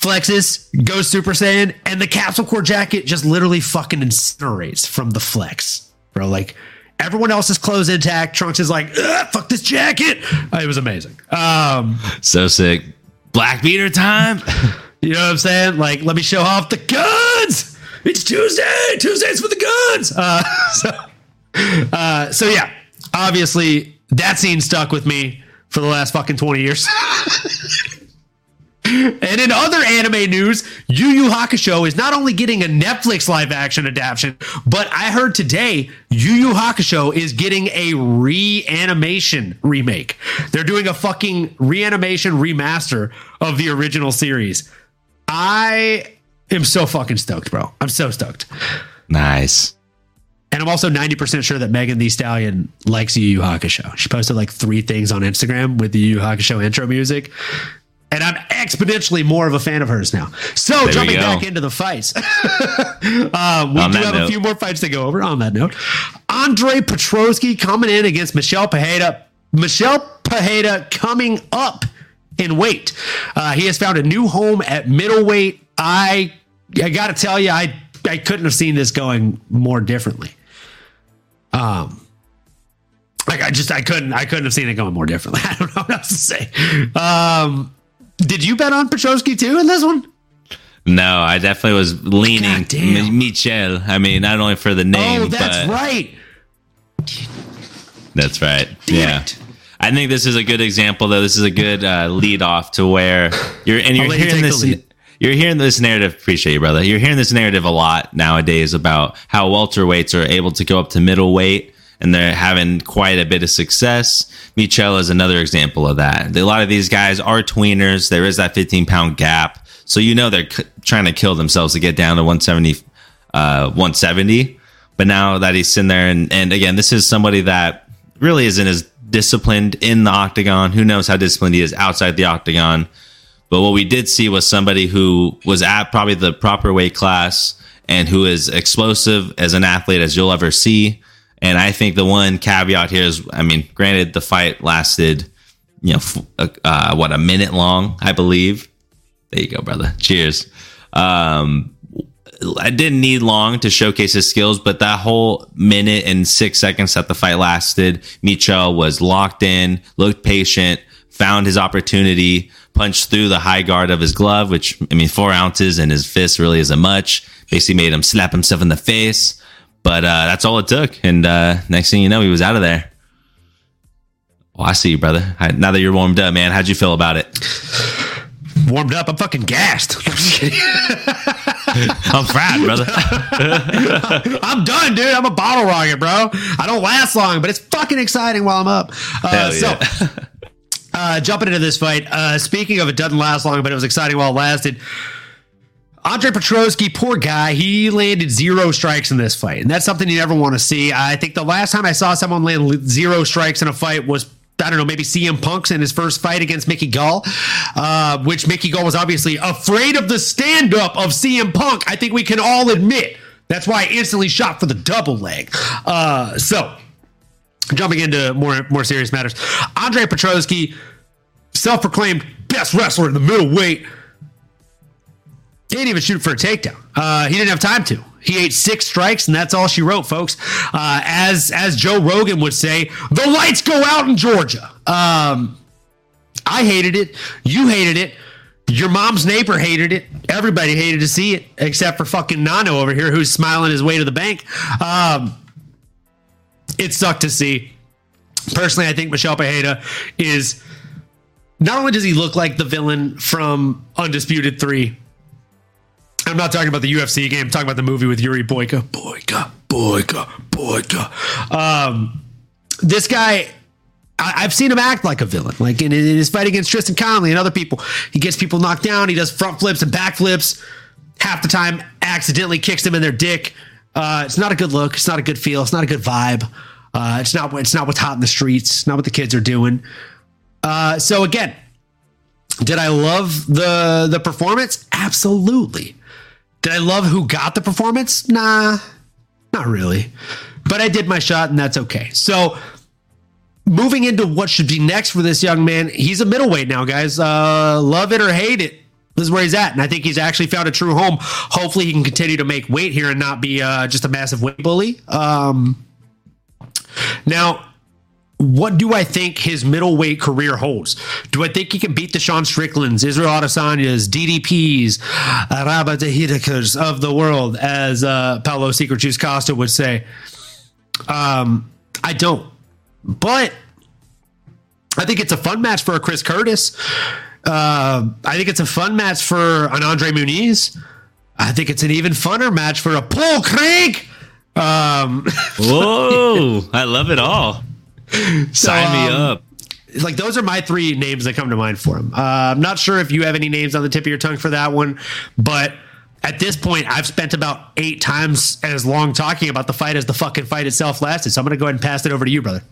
Flexes, goes Super Saiyan, and the Capsule Corp jacket just literally fucking incinerates from the flex, bro. Like, everyone else's clothes intact. Trunks is like, fuck this jacket. Uh, it was amazing. Um, so sick. Black beater time. You know what I'm saying? Like, let me show off the guns. It's Tuesday. Tuesdays for the guns. Uh, so, uh, so yeah, obviously that scene stuck with me for the last fucking twenty years. And in other anime news, Yu Yu Hakusho is not only getting a Netflix live action adaptation, but I heard today Yu Yu Hakusho is getting a reanimation remake. They're doing a fucking reanimation remaster of the original series. I am so fucking stoked, bro. I'm so stoked. Nice. And I'm also ninety percent sure that Megan Thee Stallion likes Yu Yu Hakusho. She posted like three things on Instagram with the Yu Yu Hakusho intro music. And I'm exponentially more of a fan of hers now. So there jumping back into the fights, um, we on do have note. a few more fights to go over. On that note, Andre Petrosky coming in against Michelle Pajeda. Michelle Pajeda coming up in weight. Uh, he has found a new home at middleweight. I I gotta tell you, I I couldn't have seen this going more differently. Um. Like I just I couldn't I couldn't have seen it going more differently. I don't know what else to say. Um. Did you bet on Petrosky too in this one? No, I definitely was leaning M- Michel. I mean, not only for the name. Oh, that's but right. That's right. Damn yeah. It. I think this is a good example, though. This is a good uh, lead off to where you're and you're hearing you this. You're hearing this narrative. Appreciate you, brother. You're hearing this narrative a lot nowadays about how welterweights are able to go up to middleweight. And they're having quite a bit of success. Michel is another example of that. A lot of these guys are tweeners. There is that fifteen pound gap. So, you know, they're c- trying to kill themselves to get down to one seventy. But now that he's in there. And, and again, this is somebody that really isn't as disciplined in the octagon. Who knows how disciplined he is outside the octagon. But what we did see was somebody who was at probably the proper weight class and who is explosive as an athlete as you'll ever see. And I think the one caveat here is, I mean, granted, the fight lasted, you know, f- uh, what, a minute long, I believe. There you go, brother. Cheers. Um, I didn't need long to showcase his skills, but that whole minute and six seconds that the fight lasted, Michel was locked in, looked patient, found his opportunity, punched through the high guard of his glove, which, I mean, four ounces in his fist really isn't much. Basically made him slap himself in the face. But uh, that's all it took. And uh, next thing you know, he was out of there. Well, I see you, brother. I, now that you're warmed up, man, how'd you feel about it? Warmed up? I'm fucking gassed. I'm just kidding. I'm fried, brother. I'm done, dude. I'm a bottle rocket, bro. I don't last long, but it's fucking exciting while I'm up. Uh, Hell yeah. So, uh, jumping into this fight, uh, speaking of it doesn't last long, but it was exciting while it lasted. Andre Petrosky, poor guy, he landed zero strikes in this fight. And that's something you never want to see. I think the last time I saw someone land zero strikes in a fight was, I don't know, maybe C M Punk's in his first fight against Mickey Gall, uh, which Mickey Gall was obviously afraid of the stand-up of C M Punk. I think we can all admit that's why I instantly shot for the double leg. Uh, so, jumping into more, more serious matters. Andre Petrosky, self-proclaimed best wrestler in the middleweight. He didn't even shoot for a takedown. Uh, he didn't have time to. He ate six strikes, and that's all she wrote, folks. Uh, as as Joe Rogan would say, the lights go out in Georgia. Um, I hated it. You hated it. Your mom's neighbor hated it. Everybody hated to see it, except for fucking Nano over here, who's smiling his way to the bank. Um, it sucked to see. Personally, I think Michel Pereira is... Not only does he look like the villain from Undisputed three... I'm not talking about the U F C game. I'm talking about the movie with Yuri Boyka. Boyka, Boyka, Boyka. Um, this guy, I, I've seen him act like a villain. Like in, in his fight against Tristan Conley and other people. He gets people knocked down. He does front flips and back flips. Half the time, accidentally kicks them in their dick. Uh, it's not a good look. It's not a good feel. It's not a good vibe. Uh, it's not It's not what's hot in the streets. It's not what the kids are doing. Uh, so again, did I love the the performance? Absolutely. Did I love who got the performance? Nah, not really. But I did my shot, and that's okay. So moving into what should be next for this young man, he's a middleweight now, guys. Uh, love it or hate it, this is where he's at. And I think he's actually found a true home. Hopefully he can continue to make weight here and not be uh, just a massive weight bully. Um, now, what do I think his middleweight career holds? Do I think he can beat the Sean Stricklands, Israel Adesanya's, D D P's, Rabah Dahidaker's of the world, as uh, Paulo Secret Juice Costa would say? Um, I don't. But I think it's a fun match for a Chris Curtis. Uh, I think it's a fun match for an Andre Muniz. I think it's an even funner match for a Paul Craig. Um, Whoa, I love it all. So, sign me um, up. Like, those are my three names that come to mind for him. Uh, I'm not sure if you have any names on the tip of your tongue for that one, but at this point, I've spent about eight times as long talking about the fight as the fucking fight itself lasted. So I'm going to go ahead and pass it over to you, brother.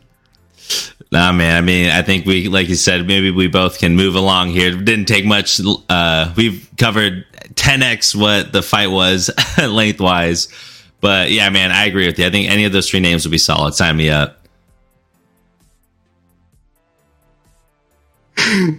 Nah, man. I mean, I think we, like you said, maybe we both can move along here. It didn't take much. Uh, we've covered ten X what the fight was lengthwise. But yeah, man, I agree with you. I think any of those three names would be solid. Sign me up.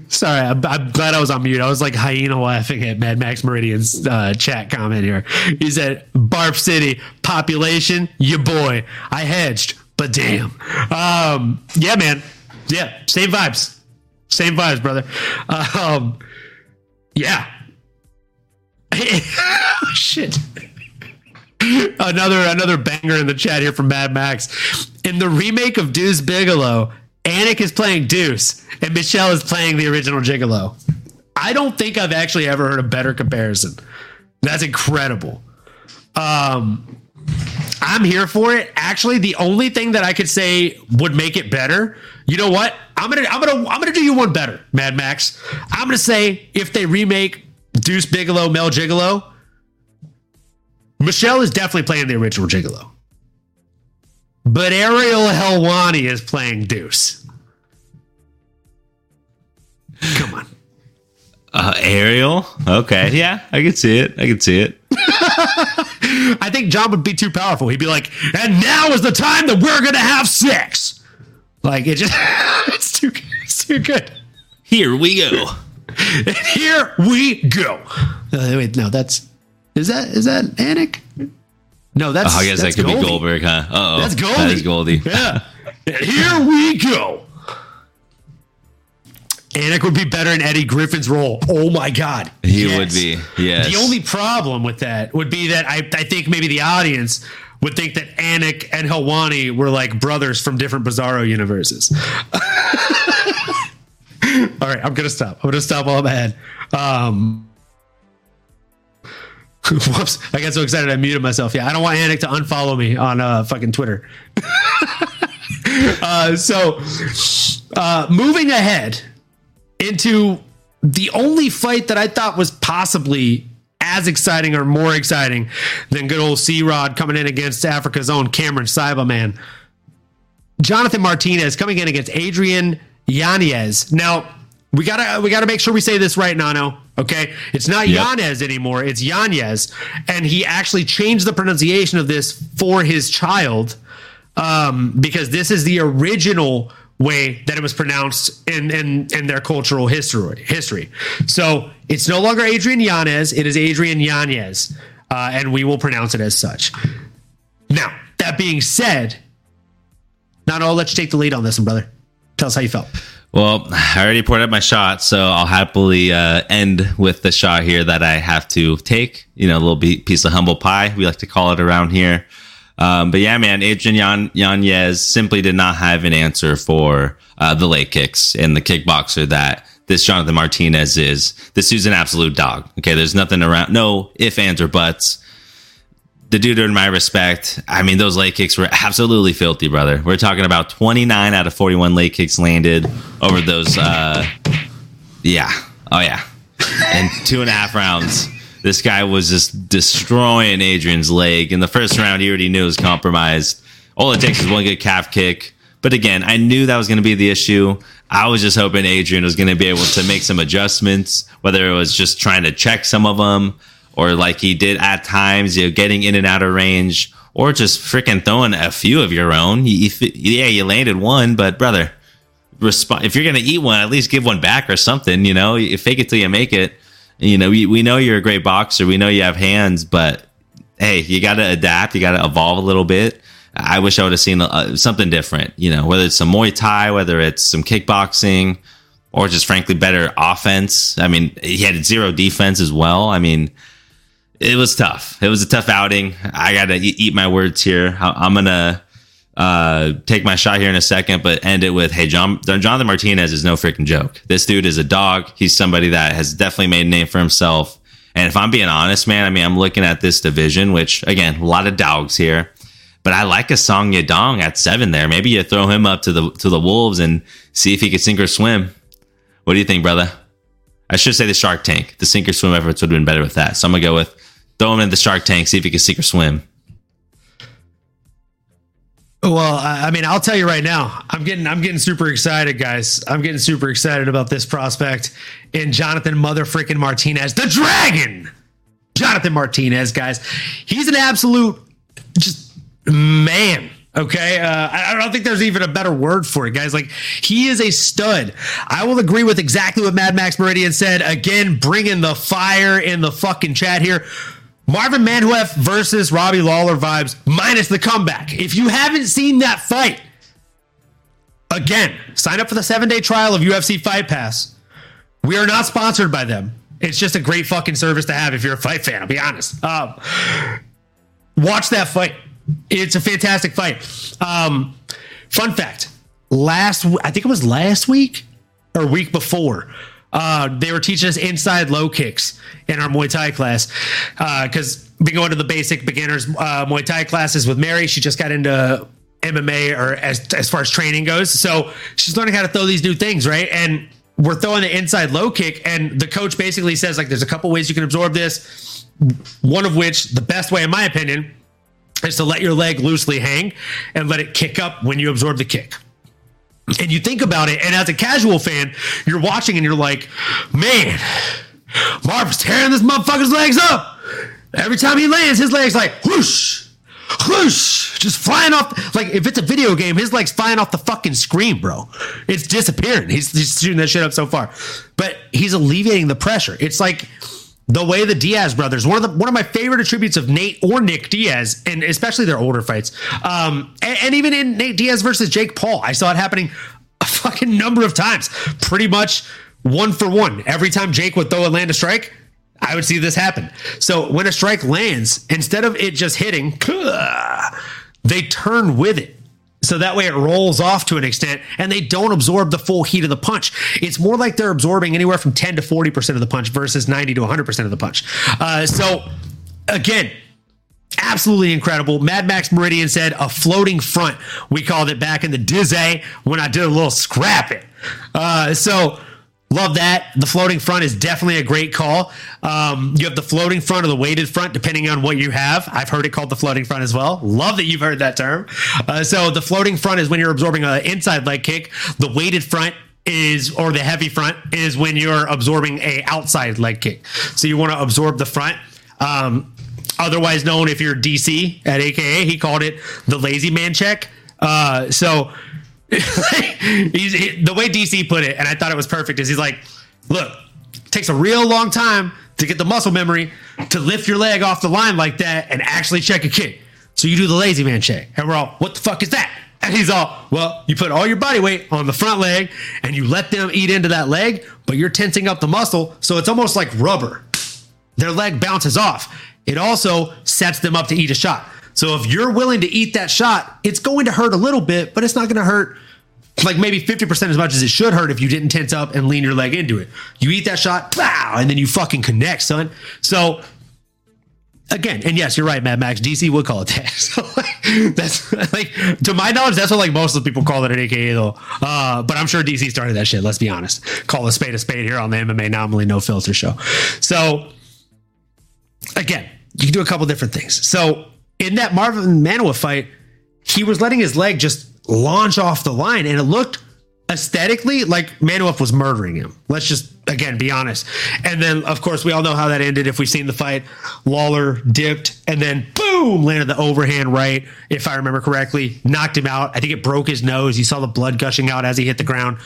Sorry, I'm, I'm glad I was on mute. I was like hyena laughing at Mad Max Meridian's uh, chat comment here. He said, Barf City, population, your boy. I hedged, but damn. Um, yeah, man. Yeah, same vibes. Same vibes, brother. Um, yeah. Shit. Another, another banger in the chat here from Mad Max. In the remake of Deuce Bigalow, Anik is playing Deuce, and Michelle is playing the original Gigolo. I don't think I've actually ever heard a better comparison. That's incredible. Um, I'm here for it. Actually, the only thing that I could say would make it better, you know what? I'm gonna, I'm gonna, I'm gonna do you one better, Mad Max. I'm gonna say if they remake Deuce Bigalow, Mel Gigolo, Michelle is definitely playing the original Gigolo. But Ariel Helwani is playing Deuce. Come on. Uh, Ariel? Okay. Yeah, I can see it. I can see it. I think John would be too powerful. He'd be like, and now is the time that we're going to have sex. Like, it just, it's too good. It's too good. Here we go. And here we go. Uh, wait, no, that's, is that, is that Anik? No, that's. Oh, I guess that's that could Goldie. Be Goldberg, huh? Uh-oh. That's Goldie. That is Goldie. Yeah. Here we go. Anik would be better in Eddie Griffin's role. Oh my God. He yes. would be. Yes. The only problem with that would be that I, I think maybe the audience would think that Anik and Helwani were like brothers from different Bizarro universes. All right, I'm gonna stop. I'm gonna stop while I'm ahead. Um. Whoops, I got so excited I muted myself. Yeah, I don't want Anik to unfollow me on uh, fucking Twitter. uh, so, uh, moving ahead into the only fight that I thought was possibly as exciting or more exciting than good old C-Rod coming in against Africa's own Cameron Cyberman. Jonathan Martinez coming in against Adrian Yanez. Now, we gotta we gotta make sure we say this right, Nano. Okay, it's not yep. Yanez anymore. It's Yanez, and he actually changed the pronunciation of this for his child um, because this is the original way that it was pronounced in, in, in their cultural history. history. So it's no longer Adrian Yanez. It is Adrian Yanez. Uh, and we will pronounce it as such. Now, that being said, Nano, I'll let you take the lead on this one, brother. Tell us how you felt. Well, I already poured out my shot, so I'll happily uh, end with the shot here that I have to take. You know, a little piece of humble pie, we like to call it around here. Um, but yeah, man, Adrian Yan- Yanez simply did not have an answer for uh, the leg kicks and the kickboxer that this Jonathan Martinez is. This dude's an absolute dog. Okay, there's nothing around, no ifs, ands, or buts. The dude earned my respect. I mean, those leg kicks were absolutely filthy, brother. We're talking about twenty-nine out of forty-one leg kicks landed over those. Uh, yeah. Oh, yeah. And two and a half rounds. This guy was just destroying Adrian's leg. In the first round, he already knew it was compromised. All it takes is one good calf kick. But again, I knew that was going to be the issue. I was just hoping Adrian was going to be able to make some adjustments, whether it was just trying to check some of them, or like he did at times, you know, getting in and out of range, or just freaking throwing a few of your own. You, you, yeah, you landed one, but brother, resp- if you're going to eat one, at least give one back or something, you know, you fake it till you make it. You know, we, we know you're a great boxer. We know you have hands, but hey, you got to adapt. You got to evolve a little bit. I wish I would have seen uh, something different, you know, whether it's some Muay Thai, whether it's some kickboxing, or just frankly better offense. I mean, he had zero defense as well. I mean, it was tough. It was a tough outing. I got to eat my words here. I'm going to uh, take my shot here in a second, but end it with, hey, John, Jonathan Martinez is no freaking joke. This dude is a dog. He's somebody that has definitely made a name for himself. And if I'm being honest, man, I mean, I'm looking at this division, which, again, a lot of dogs here. But I like a Song Yadong at seven there. Maybe you throw him up to the to the Wolves and see if he could sink or swim. What do you think, brother? I should say the Shark Tank. The sink or swim efforts would have been better with that. So I'm going to go with throw him in the Shark Tank, see if he can sink or swim. Well, I mean, I'll tell you right now, I'm getting, I'm getting super excited, guys. I'm getting super excited about this prospect in Jonathan motherfucking Martinez, the Dragon, Jonathan Martinez, guys. He's an absolute just man. Okay, uh, I don't think there's even a better word for it, guys. Like, he is a stud. I will agree with exactly what Mad Max Meridian said. Again, bringing the fire in the fucking chat here. Marvin Manhoef versus Robbie Lawler vibes, minus the comeback. If you haven't seen that fight, again, sign up for the seven-day trial of U F C Fight Pass. We are not sponsored by them. It's just a great fucking service to have if you're a fight fan, I'll be honest. Um, watch that fight. It's a fantastic fight. Um, fun fact, last, I think it was last week or week before, uh, they were teaching us inside low kicks in our Muay Thai class. Uh, cause we go into the basic beginners, uh, Muay Thai classes with Mary. She just got into M M A or as, as far as training goes. So she's learning how to throw these new things. Right. And we're throwing the inside low kick. And the coach basically says, like, there's a couple ways you can absorb this. One of which, the best way, in my opinion, is to let your leg loosely hang and let it kick up when you absorb the kick. And you think about it, and as a casual fan, you're watching and you're like, man, Marv's tearing this motherfucker's legs up. Every time he lands, his leg's like, whoosh, whoosh, just flying off. Like, if it's a video game, his leg's flying off the fucking screen, bro. It's disappearing. He's, he's shooting that shit up so far. But he's alleviating the pressure. It's like the way the Diaz brothers, one of the one of my favorite attributes of Nate or Nick Diaz, and especially their older fights, um, and, and even in Nate Diaz versus Jake Paul, I saw it happening a fucking number of times, pretty much one for one. Every time Jake would throw and land a strike, I would see this happen. So when a strike lands, instead of it just hitting, they turn with it. So that way it rolls off to an extent and they don't absorb the full heat of the punch. It's more like they're absorbing anywhere from ten to forty percent of the punch versus ninety to one hundred percent of the punch. Uh, so again, absolutely incredible. Mad Max Meridian said a floating front. We called it back in the Dizzy when I did a little scrap it. Uh, so love that. The floating front is definitely a great call. Um, you have the floating front or the weighted front, depending on what you have. I've heard it called the floating front as well. Love that you've heard that term. Uh, so the floating front is when you're absorbing an inside leg kick. The weighted front is, or the heavy front, is when you're absorbing a outside leg kick. So you want to absorb the front. Um, otherwise known, if you're D C at A K A, he called it the lazy man check. Uh, so he's, he, the way D C put it, and I thought it was perfect, is he's like, look, it takes a real long time to get the muscle memory to lift your leg off the line like that and actually check a kick. So you do the lazy man check. And we're all, what the fuck is that? And he's all, well, you put all your body weight on the front leg and you let them eat into that leg, but you're tensing up the muscle. So it's almost like rubber. Their leg bounces off. It also sets them up to eat a shot. So if you're willing to eat that shot, it's going to hurt a little bit, but it's not going to hurt like maybe fifty percent as much as it should hurt if you didn't tense up and lean your leg into it. You eat that shot, pow, and then you fucking connect, son. So again, and yes, you're right, Mad Max. D C would call it that. So like, that's like, to my knowledge, that's what like most of the people call it at A K A though. Uh, but I'm sure D C started that shit. Let's be honest. Call a spade a spade here on the MMAnomaly No Filter Show. So again, you can do a couple different things. So in that Marvin Manoa fight, he was letting his leg just launch off the line, and it looked aesthetically like Manoa was murdering him. Let's just, again, be honest. And then, of course, we all know how that ended. If we've seen the fight, Lawler dipped and then boom, landed the overhand right, if I remember correctly, knocked him out. I think it broke his nose. You saw the blood gushing out as he hit the ground,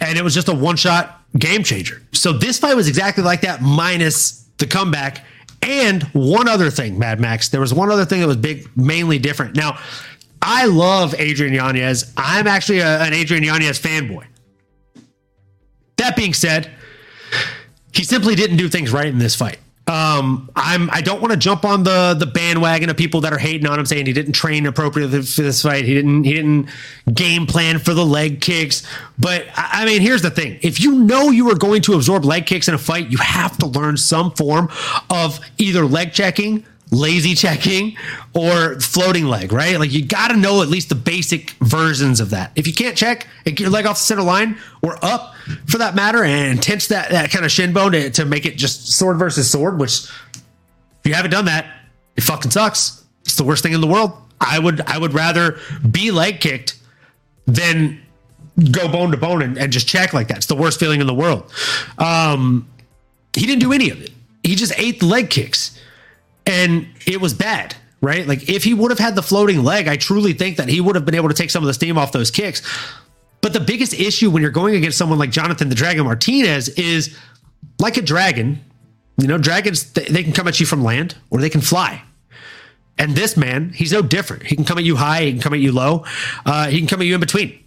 and it was just a one-shot game changer. So this fight was exactly like that, minus the comeback. And one other thing, Mad Max, there was one other thing that was big, mainly different. Now, I love Adrian Yanez. I'm actually a, an Adrian Yanez fanboy. That being said, he simply didn't do things right in this fight. Um, I'm, I don't want to jump on the, the bandwagon of people that are hating on him, saying he didn't train appropriately for this fight. He didn't, he didn't game plan for the leg kicks. But I mean, here's the thing. If you know you are going to absorb leg kicks in a fight, you have to learn some form of either leg checking, lazy checking, or floating leg, right? Like, you got to know at least the basic versions of that. If you can't check and get your leg off the center line or up for that matter, and tense that, that kind of shin bone to, to make it just sword versus sword, which if you haven't done that, it fucking sucks. It's the worst thing in the world. I would, I would rather be leg kicked than go bone to bone and, and just check like that. It's the worst feeling in the world. Um, he didn't do any of it. He just ate the leg kicks. And it was bad, right? Like, if he would have had the floating leg, I truly think that he would have been able to take some of the steam off those kicks. But the biggest issue when you're going against someone like Jonathan the Dragon Martinez is, like a dragon, you know, dragons, they can come at you from land or they can fly. And this man, he's no different. He can come at you high, he can come at you low, uh, he can come at you in between.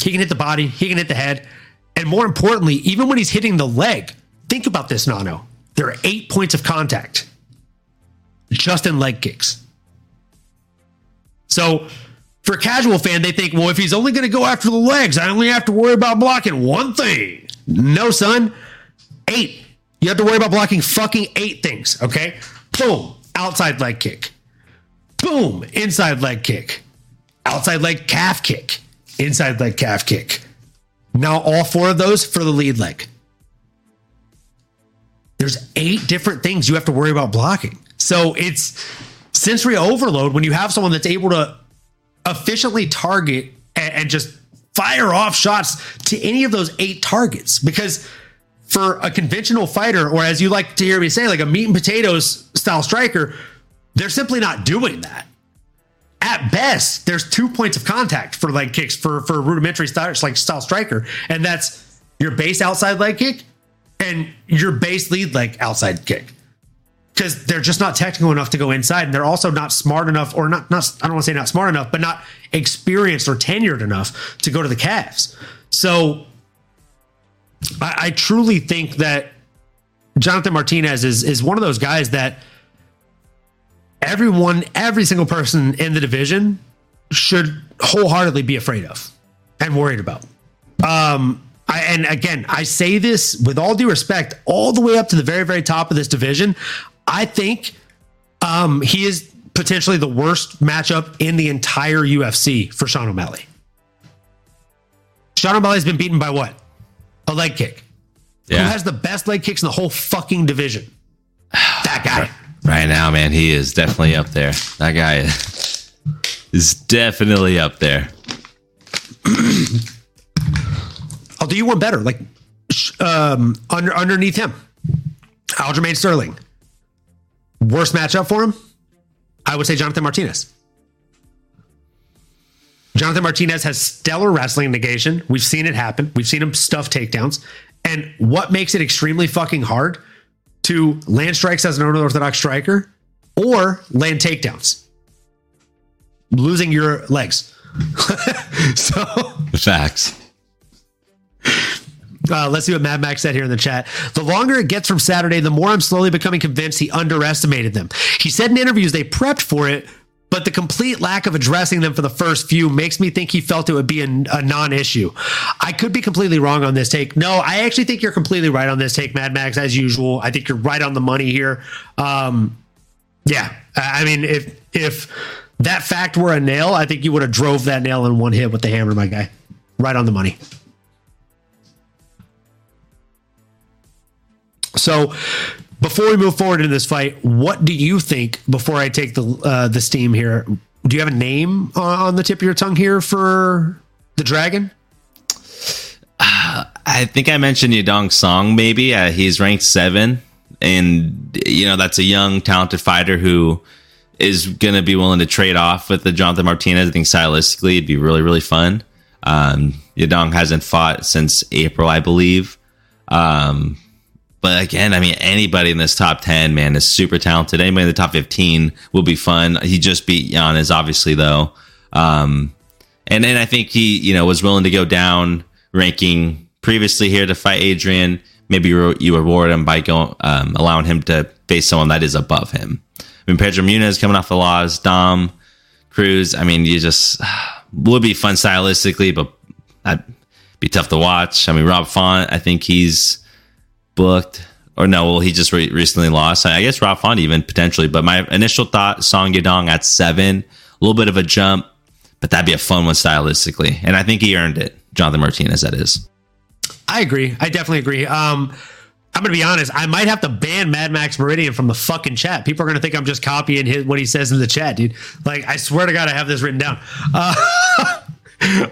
He can hit the body, he can hit the head. And more importantly, even when he's hitting the leg, think about this, Nano. There are eight points of contact just in leg kicks. So for a casual fan, they think, well, if he's only going to go after the legs, I only have to worry about blocking one thing. No, son. Eight. You have to worry about blocking fucking eight things, okay? Boom. Outside leg kick. Boom. Inside leg kick. Outside leg calf kick. Inside leg calf kick. Now all four of those for the lead leg. There's eight different things you have to worry about blocking. So it's sensory overload when you have someone that's able to efficiently target and, and just fire off shots to any of those eight targets. Because for a conventional fighter, or as you like to hear me say, like a meat and potatoes style striker, they're simply not doing that. At best, there's two points of contact for leg kicks for, for a rudimentary style, like style striker. And that's your base outside leg kick and your base lead leg outside kick. Because they're just not technical enough to go inside. And they're also not smart enough, or not, not, I don't want to say not smart enough, but not experienced or tenured enough to go to the calves. So I, I truly think that Jonathan Martinez is, is one of those guys that everyone, every single person in the division should wholeheartedly be afraid of and worried about. Um, I, and again, I say this with all due respect, all the way up to the very, very top of this division. I think um, he is potentially the worst matchup in the entire U F C for Sean O'Malley. Sean O'Malley's been beaten by what? A leg kick. Yeah. Who has the best leg kicks in the whole fucking division? That guy. Right now, man, he is definitely up there. That guy is definitely up there. I'll do you one better. Like um, under underneath him, Aljamain Sterling. Worst matchup for him, I would say Jonathan Martinez. Jonathan Martinez has stellar wrestling negation. We've seen it happen. We've seen him stuff takedowns. And what makes it extremely fucking hard to land strikes as an unorthodox striker or land takedowns? Losing your legs. So facts. Uh, let's see what Mad Max said here in the chat. The longer it gets from Saturday, the more I'm slowly becoming convinced he underestimated them. He said in interviews they prepped for it, but the complete lack of addressing them for the first few makes me think he felt it would be a, a non-issue. I could be completely wrong on this take. No, I actually think you're completely right on this take, Mad Max, as usual. I think you're right on the money here. Um, yeah, I mean, if if that fact were a nail, I think you would have drove that nail in one hit with the hammer, my guy. Right on the money. So before we move forward in this fight, what do you think before I take the uh, the steam here? Do you have a name on the tip of your tongue here for the dragon? Uh, I think I mentioned Yadong Song, maybe. Uh, he's ranked seven. And, you know, that's a young, talented fighter who is going to be willing to trade off with the Jonathan Martinez. I think stylistically, it'd be really, really fun. Um, Yadong hasn't fought since April, I believe. Um But again, I mean, anybody in this top ten, man, is super talented. Anybody in the top fifteen will be fun. He just beat Yanez, obviously, though. Um, and then I think he, you know, was willing to go down ranking previously here to fight Adrian. Maybe you, re- you reward him by going, um, allowing him to face someone that is above him. I mean, Pedro Munez coming off the loss, Dom, Cruz. I mean, you just would be fun stylistically, but that'd be tough to watch. I mean, Rob Font, I think he's booked, or no, well, he just re- recently lost. I guess Rob Font even potentially, but my initial thought, Song Yadong at seven, a little bit of a jump, but that'd be a fun one stylistically. And I think he earned it. Jonathan Martinez, that is. I agree. I definitely agree. Um, I'm going to be honest. I might have to ban Mad Max Meridian from the fucking chat. People are going to think I'm just copying his, what he says in the chat, dude. Like, I swear to God, I have this written down. Uh,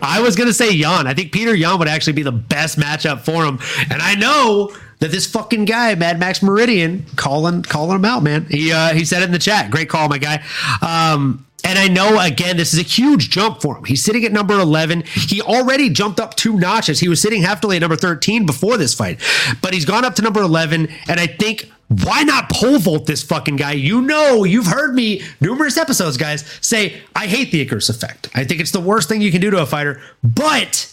I was going to say Yan. I think Petr Yan would actually be the best matchup for him. And I know that this fucking guy, Mad Max Meridian, calling calling him out, man. He uh, he said it in the chat. Great call, my guy. Um, and I know, again, this is a huge jump for him. He's sitting at number eleven. He already jumped up two notches. He was sitting halfway at number thirteen before this fight. But he's gone up to number eleven, and I think, why not pole vault this fucking guy? You know, you've heard me numerous episodes, guys, say, I hate the Icarus effect. I think it's the worst thing you can do to a fighter, but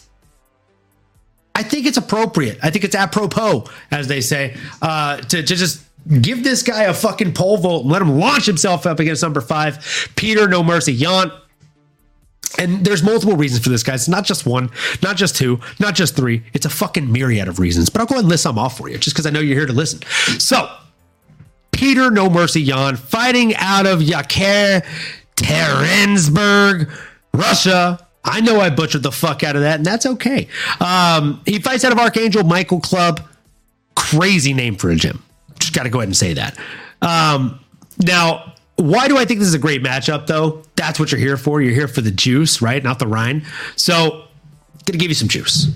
I think it's appropriate. I think it's apropos, as they say, uh, to, to just give this guy a fucking pole vault and let him launch himself up against number five, Petr No Mercy Yan. And there's multiple reasons for this, guys. It's not just one, not just two, not just three. It's a fucking myriad of reasons. But I'll go ahead and list some off for you, just because I know you're here to listen. So, Petr No Mercy Yan fighting out of Yekaterinburg, Russia. I know I butchered the fuck out of that, and that's okay. Um, he fights out of Archangel Michael Club. Crazy name for a gym. Just got to go ahead and say that. Um, now, why do I think this is a great matchup, though? That's what you're here for. You're here for the juice, right? Not the rind. So, going to give you some juice.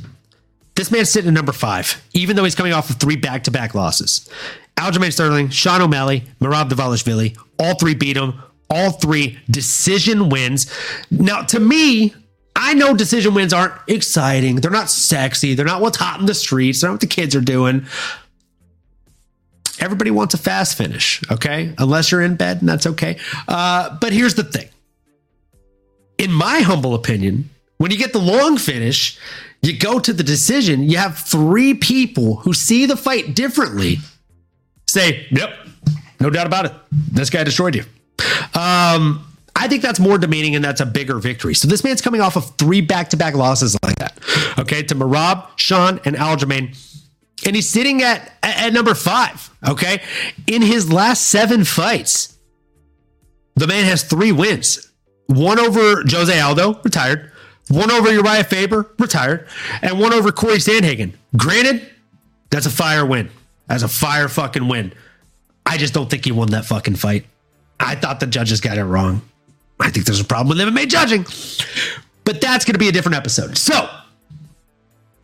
This man's sitting at number five, even though he's coming off of three back-to-back losses. Aljamain Sterling, Sean O'Malley, Merab Dvalishvili, all three beat him. All three decision wins. Now, to me, I know decision wins aren't exciting. They're not sexy. They're not what's hot in the streets. They're not what the kids are doing. Everybody wants a fast finish, okay? Unless you're in bed, and that's okay. Uh, but here's the thing. In my humble opinion, when you get the long finish, you go to the decision, you have three people who see the fight differently say, yep, no doubt about it. This guy destroyed you. Um... I think that's more demeaning, and that's a bigger victory. So this man's coming off of three back-to-back losses like that, okay, to Merab, Sean, and Aljamain. And he's sitting at, at number five, okay? In his last seven fights, the man has three wins. One over Jose Aldo, retired. One over Uriah Faber, retired. And one over Corey Sandhagen. Granted, that's a fire win. That's a fire fucking win. I just don't think he won that fucking fight. I thought the judges got it wrong. I think there's a problem with M M A judging, but that's going to be a different episode. So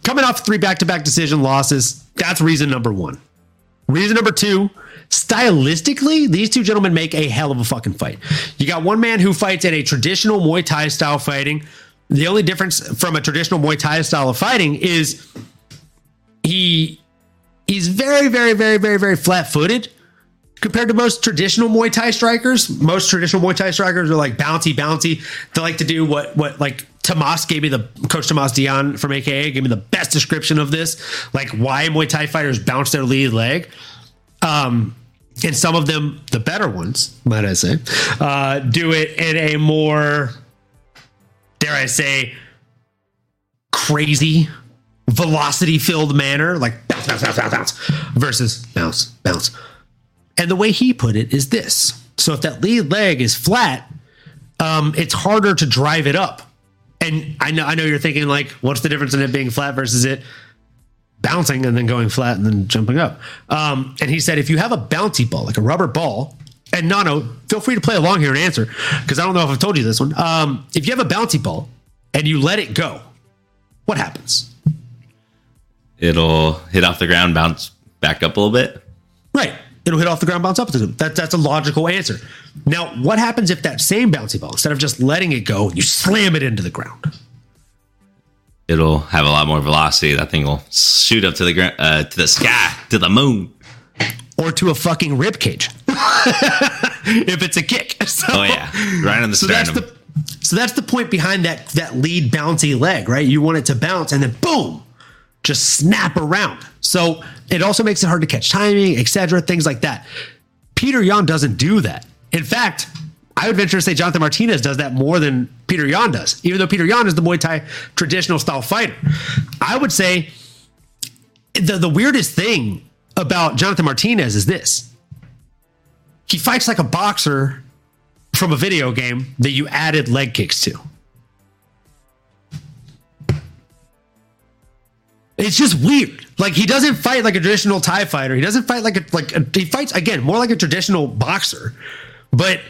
coming off three back-to-back decision losses, that's reason number one. Reason number two, stylistically, these two gentlemen make a hell of a fucking fight. You got one man who fights in a traditional Muay Thai style fighting, The only difference from a traditional Muay Thai style of fighting is he he's very, very, very, very, very flat-footed compared to most traditional Muay Thai strikers. Most traditional Muay Thai strikers are like bouncy, bouncy. They like to do what, what like Tomas gave me the coach Tomas Dion from A K A gave me the best description of this, like why Muay Thai fighters bounce their lead leg. Um, and some of them, the better ones, might I say, uh, do it in a more, dare I say, crazy, velocity-filled manner, like bounce, bounce, bounce, bounce, bounce, versus bounce, bounce. And the way he put it is this. So if that lead leg is flat, um, it's harder to drive it up. And I know, I know you're thinking, like, what's the difference in it being flat versus it bouncing and then going flat and then jumping up? Um, and he said, if you have a bouncy ball, like a rubber ball, and Nano, feel free to play along here and answer, because I don't know if I've told you this one. Um, if you have a bouncy ball and you let it go, what happens? It'll hit off the ground, bounce back up a little bit. Right. It'll hit off the ground, bounce up. That, that's a logical answer. Now, what happens if that same bouncy ball, instead of just letting it go, you slam it into the ground? It'll have a lot more velocity. That thing will shoot up to the ground, uh, to the sky, to the moon. Or to a fucking rib cage. If it's a kick. So, oh, yeah. Right on the so sternum. That's the, so that's the point behind that, that lead bouncy leg, right? You want it to bounce and then boom, just snap around. So it also makes it hard to catch timing, et cetera, things like that. Petr Yan doesn't do that. In fact, I would venture to say Jonathan Martinez does that more than Petr Yan does, even though Petr Yan is the Muay Thai traditional style fighter. I would say the, the weirdest thing about Jonathan Martinez is this. He fights like a boxer from a video game that you added leg kicks to. It's just weird. Like, he doesn't fight like a traditional Thai fighter. He doesn't fight like a, like a, he fights, again, more like a traditional boxer, but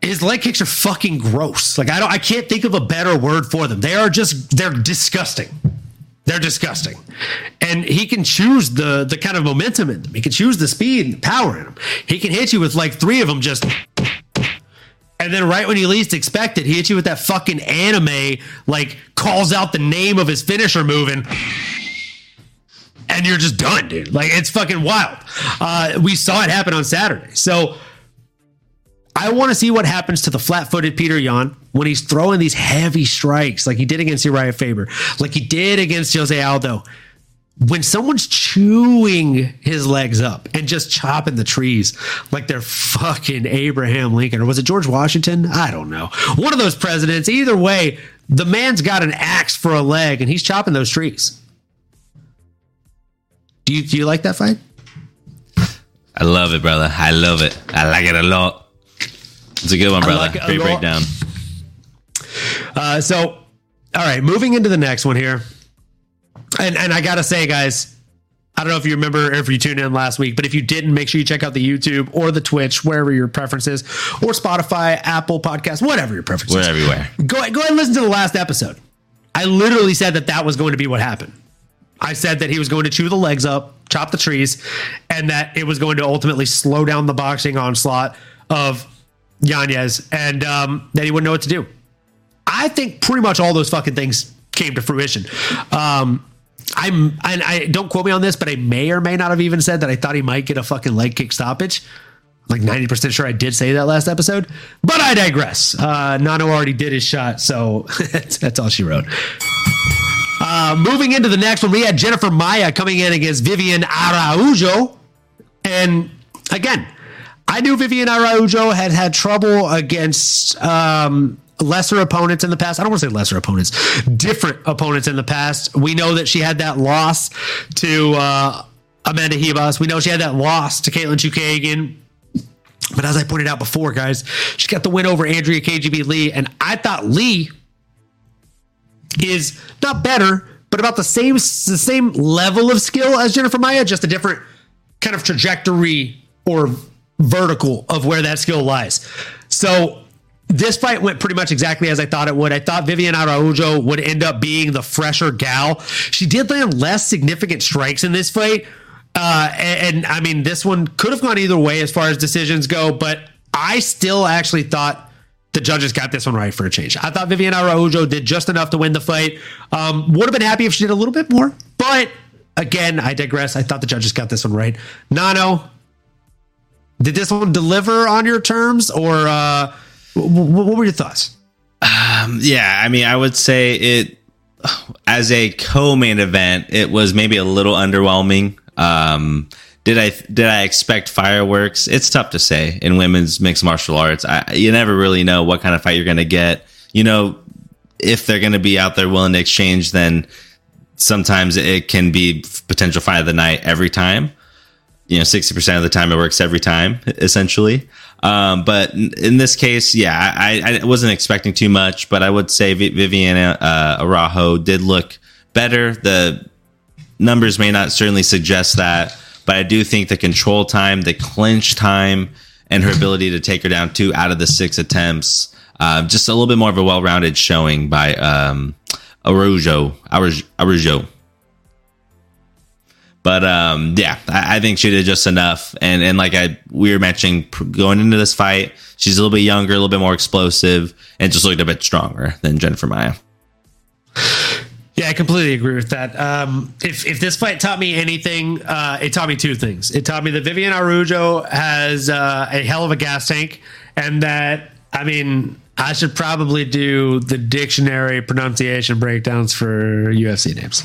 his leg kicks are fucking gross. Like, I don't, I can't think of a better word for them. They are just, they're disgusting. They're disgusting. And he can choose the, the kind of momentum in them. He can choose the speed and the power in them. He can hit you with like three of them just... And then right when you least expect it, he hits you with that fucking anime, like, calls out the name of his finisher move, and, and you're just done, dude. Like, it's fucking wild. Uh, we saw it happen on Saturday. So I want to see what happens to the flat-footed Petr Yan when he's throwing these heavy strikes, like he did against Uriah Faber, like he did against Jose Aldo. When someone's chewing his legs up and just chopping the trees like they're fucking Abraham Lincoln, or was it George Washington? I don't know. One of those presidents. Either way, the man's got an axe for a leg and he's chopping those trees. Do you, do you like that fight? I love it, brother. I love it. I like it a lot. It's a good one, brother. Like Great breakdown. Uh, so, all right, moving into the next one here. And and I gotta say, guys, I don't know if you remember or if you tuned in last week, but if you didn't, make sure you check out the YouTube or the Twitch, wherever your preference is, or Spotify, Apple Podcasts, whatever your preference We're is. Everywhere. Go, go ahead and listen to the last episode. I literally said that that was going to be what happened. I said that he was going to chew the legs up, chop the trees, and that it was going to ultimately slow down the boxing onslaught of Yanez, and um, that he wouldn't know what to do. I think pretty much all those fucking things came to fruition. Um, I'm, and I don't quote me on this, but I may or may not have even said that I thought he might get a fucking leg kick stoppage. I'm like ninety percent sure I did say that last episode, but I digress. Uh, Nano already did his shot, so that's, that's all she wrote. Uh, moving into the next one, we had Jennifer Maia coming in against Viviane Araújo. And again, I knew Viviane Araújo had had trouble against, um, lesser opponents in the past. I don't want to say lesser opponents, different opponents in the past. We know that she had that loss to uh, Amanda Ribas. We know she had that loss to Caitlin Chukagian. But as I pointed out before, guys, she got the win over Andrea K G B Lee. And I thought Lee is not better, but about the same, the same level of skill as Jennifer Maia, just a different kind of trajectory or vertical of where that skill lies. So this fight went pretty much exactly as I thought it would. I thought Viviane Araújo would end up being the fresher gal. She did land less significant strikes in this fight. Uh, and, and I mean, this one could have gone either way as far as decisions go, but I still actually thought the judges got this one right for a change. I thought Viviane Araújo did just enough to win the fight. Um, would have been happy if she did a little bit more, but again, I digress. I thought the judges got this one right. Nano, did this one deliver on your terms, or uh, w- w- what were your thoughts? Um, yeah, I mean, I would say it as a co-main event, it was maybe a little underwhelming. Um, Did I did I expect fireworks? It's tough to say in women's mixed martial arts. I, you never really know what kind of fight you're going to get. You know, if they're going to be out there willing to exchange, then sometimes it can be potential fight of the night every time. You know, sixty percent of the time it works every time, essentially. Um, but in this case, yeah, I, I wasn't expecting too much, but I would say Viviane uh, Araújo did look better. The numbers may not certainly suggest that, but I do think the control time, the clinch time, and her ability to take her down two out of the six attempts, uh, just a little bit more of a well-rounded showing by um, Araújo. Araújo. But um, yeah, I, I think she did just enough. And and like I we were mentioning going into this fight, she's a little bit younger, a little bit more explosive, and just looked a bit stronger than Jennifer Maia. Yeah, I completely agree with that. Um, if if this fight taught me anything, uh, it taught me two things. It taught me that Viviane Araújo has uh, a hell of a gas tank, and that, I mean, I should probably do the dictionary pronunciation breakdowns for U F C names.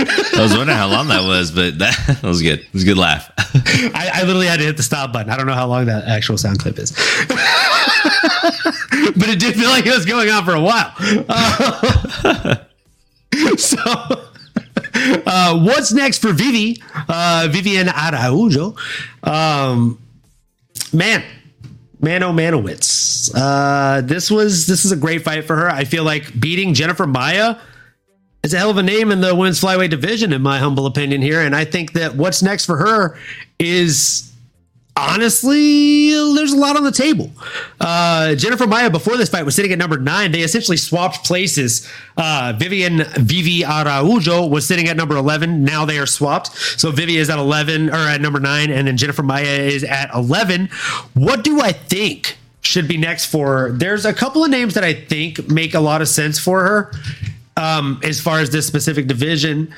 I was wondering how long that was, but that, that was good. It was a good laugh. I, I literally had to hit the stop button. I don't know how long that actual sound clip is. But it did feel like it was going on for a while. Uh, so uh, what's next for Vivi? Uh, Viviane Araújo. Um, man. Mano Manowitz. Uh, this was this is a great fight for her. I feel like beating Jennifer Maia, it's a hell of a name in the women's flyweight division, in my humble opinion here. And I think that what's next for her is, honestly, there's a lot on the table. Uh, Jennifer Maia, before this fight, was sitting at number nine. They essentially swapped places. Uh, Viviane Vivi Araújo was sitting at number eleven. Now they are swapped. So Vivi is at eleven, or at number nine, and then Jennifer Maia is at eleven. What do I think should be next for her? There's a couple of names that I think make a lot of sense for her. Um, as far as this specific division.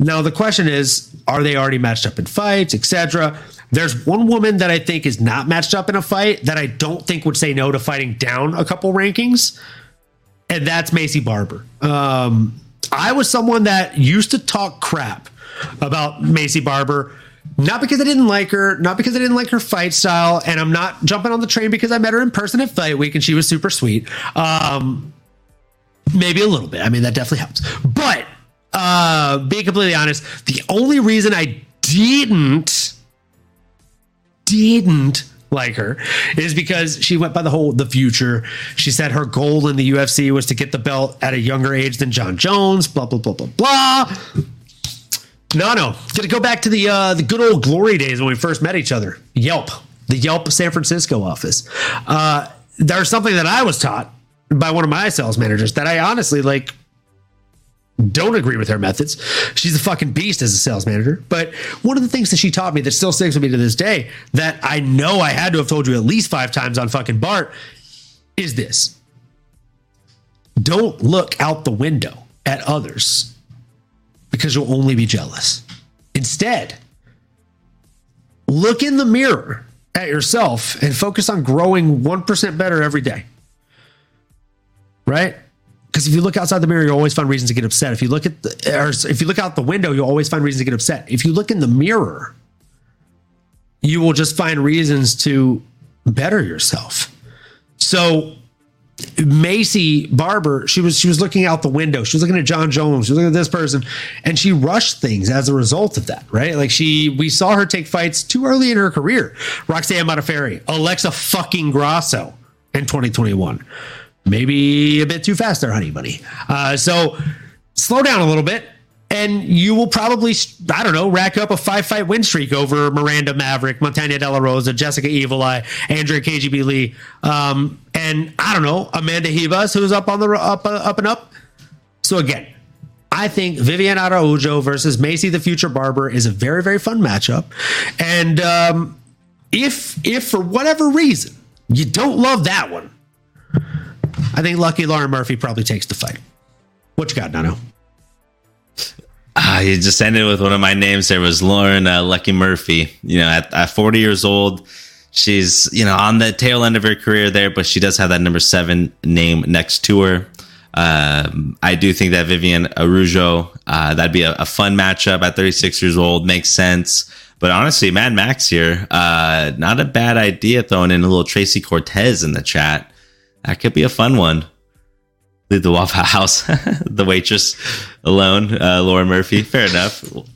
Now, the question is, are they already matched up in fights, et cetera? There's one woman that I think is not matched up in a fight that I don't think would say no to fighting down a couple rankings, and that's Macy Barber. Um, I was someone that used to talk crap about Macy Barber, not because I didn't like her, not because I didn't like her fight style, and I'm not jumping on the train because I met her in person at Fight Week, and she was super sweet. Um... Maybe a little bit. I mean, that definitely helps. But uh, being completely honest, the only reason I didn't, didn't like her is because she went by the whole, the future. She said her goal in the U F C was to get the belt at a younger age than John Jones, blah, blah, blah, blah, blah. No, no. Gonna go back to the uh, the good old glory days when we first met each other. Yelp. The Yelp San Francisco office. Uh, there's something that I was taught by one of my sales managers that I honestly like don't agree with her methods. She's a fucking beast as a sales manager. But one of the things that she taught me that still sticks with me to this day, that I know I had to have told you at least five times on fucking Bart, is this: don't look out the window at others because you'll only be jealous. Instead, look in the mirror at yourself and focus on growing one percent better every day. Right? Because if you look outside the mirror, you'll always find reasons to get upset. If you look at the, or if you look out the window, you'll always find reasons to get upset. If you look in the mirror, you will just find reasons to better yourself. So Macy Barber, she was she was looking out the window. She was looking at John Jones. She was looking at this person, and she rushed things as a result of that. Right? Like she, we saw her take fights too early in her career. Roxanne Modafferi, Alexa fucking Grasso in twenty twenty-one. Maybe a bit too fast there, honey bunny. Uh, so slow down a little bit, and you will probably, I don't know, rack up a five-fight win streak over Miranda Maverick, Montana De La Rosa, Jessica Evil Eye, Andrea K G B Lee, um, and I don't know, Amanda Ribas, who's up on the up uh, up and up. So again, I think Viviane Araújo versus Macy the Future Barber is a very, very fun matchup. And um, if if for whatever reason you don't love that one, I think lucky Lauren Murphy probably takes the fight. What you got, Nano? Uh, you just ended with one of my names. There was Lauren uh, Lucky Murphy. You know, at, at forty years old, she's, you know, on the tail end of her career there, but she does have that number seven name next to her. Um, I do think that Viviane Araújo, uh, that'd be a, a fun matchup at thirty-six years old. Makes sense. But honestly, Mad Max here, uh, not a bad idea throwing in a little Tracy Cortez in the chat. That could be a fun one. Leave the Waffle House, the waitress alone, uh, Lauren Murphy. Fair enough. What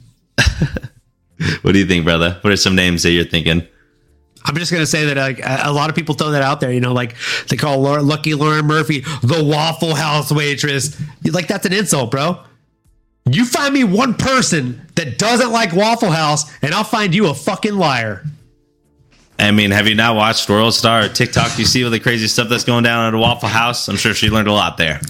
do you think, brother? What are some names that you're thinking? I'm just going to say that like a lot of people throw that out there, you know, like they call Laura, lucky Lauren Murphy the Waffle House waitress. Like, that's an insult, bro. You find me one person that doesn't like Waffle House and I'll find you a fucking liar. I mean, have you not watched World Star or TikTok? You see all the crazy stuff that's going down at a Waffle House. I'm sure she learned a lot there.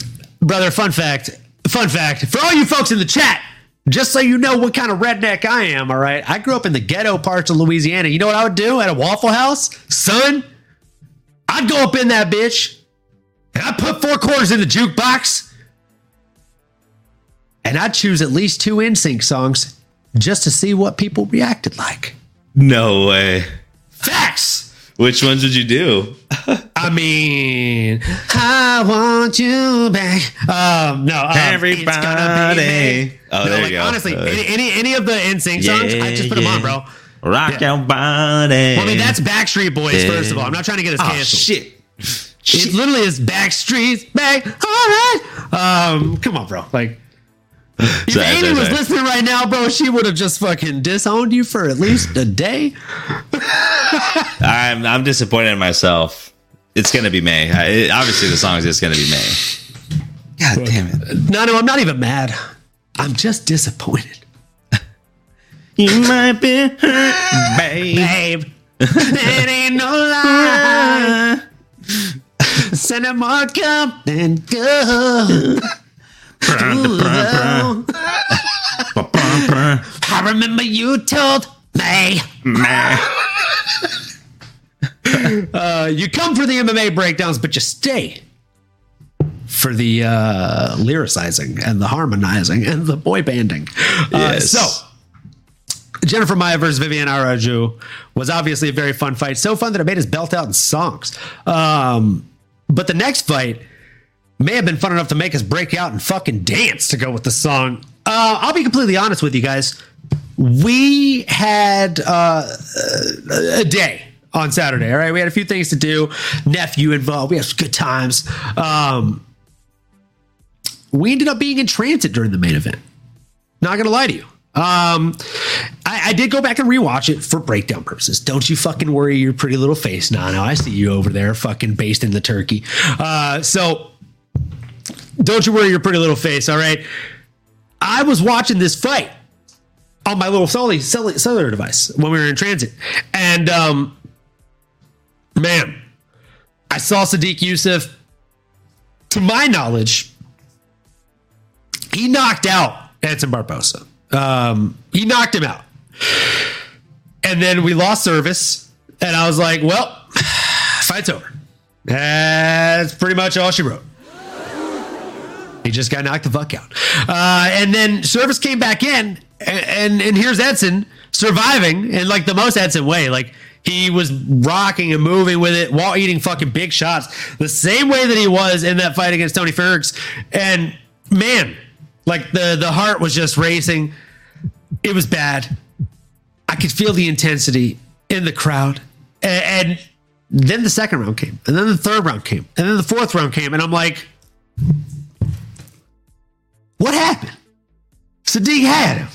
Brother, fun fact, fun fact for all you folks in the chat. Just so you know what kind of redneck I am, all right? I grew up in the ghetto parts of Louisiana. You know what I would do at a Waffle House? Son, I'd go up in that bitch, and I'd put four quarters in the jukebox, and I'd choose at least two N Sync songs just to see what people reacted like. No way. Facts! Which ones would you do? I mean, I want you back. Um, no, um, everybody. Oh, no, there like, you go. Honestly, uh, any, any any of the N Sync songs, yeah, I just put yeah. them on, bro. Rock yeah. your body. Well, I mean, that's Backstreet Boys, yeah. first of all. I'm not trying to get us canceled. Oh, shit. shit. It literally is Backstreet's back. All right. Um, come on, bro. Like, if sorry, Amy sorry, was sorry. listening right now, bro, she would have just fucking disowned you for at least a day. I'm I'm disappointed in myself. It's gonna be May. I, it, obviously, the song is just gonna be May. God bro. Damn it! No, no, I'm not even mad. I'm just disappointed. You might be hurt, babe. Babe, that ain't no lie. Send a mark up and go. I remember you told me. uh, you come for the M M A breakdowns, but you stay for the uh, lyricizing and the harmonizing and the boy banding. Yes. Uh, so. Jennifer Maia versus Viviane Araújo was obviously a very fun fight. So fun that it made us belt out in songs. Um, but the next fight may have been fun enough to make us break out and fucking dance to go with the song. Uh, I'll be completely honest with you guys. We had uh, a day on Saturday, all right? We had a few things to do. Nephew involved. We had some good times. Um, we ended up being in transit during the main event. Not going to lie to you. Um, I, I did go back and rewatch it for breakdown purposes. Don't you fucking worry your pretty little face, Nano. I see you over there fucking basting the turkey. Uh, so... Don't you worry your pretty little face, all right? I was watching this fight on my little cellular device when we were in transit. And, um, man, I saw Sadiq Yusuff. To my knowledge, he knocked out Edson Barboza. Um, he knocked him out. And then we lost service. And I was like, well, fight's over. That's pretty much all she wrote. He just got knocked the fuck out. Uh, and then service came back in, and, and and here's Edson surviving in like the most Edson way. Like, he was rocking and moving with it while eating fucking big shots the same way that he was in that fight against Tony Ferguson. And man, like the, the heart was just racing. It was bad. I could feel the intensity in the crowd. And, and then the second round came, and then the third round came, and then the fourth round came. And I'm like... What happened? Sadiq had him.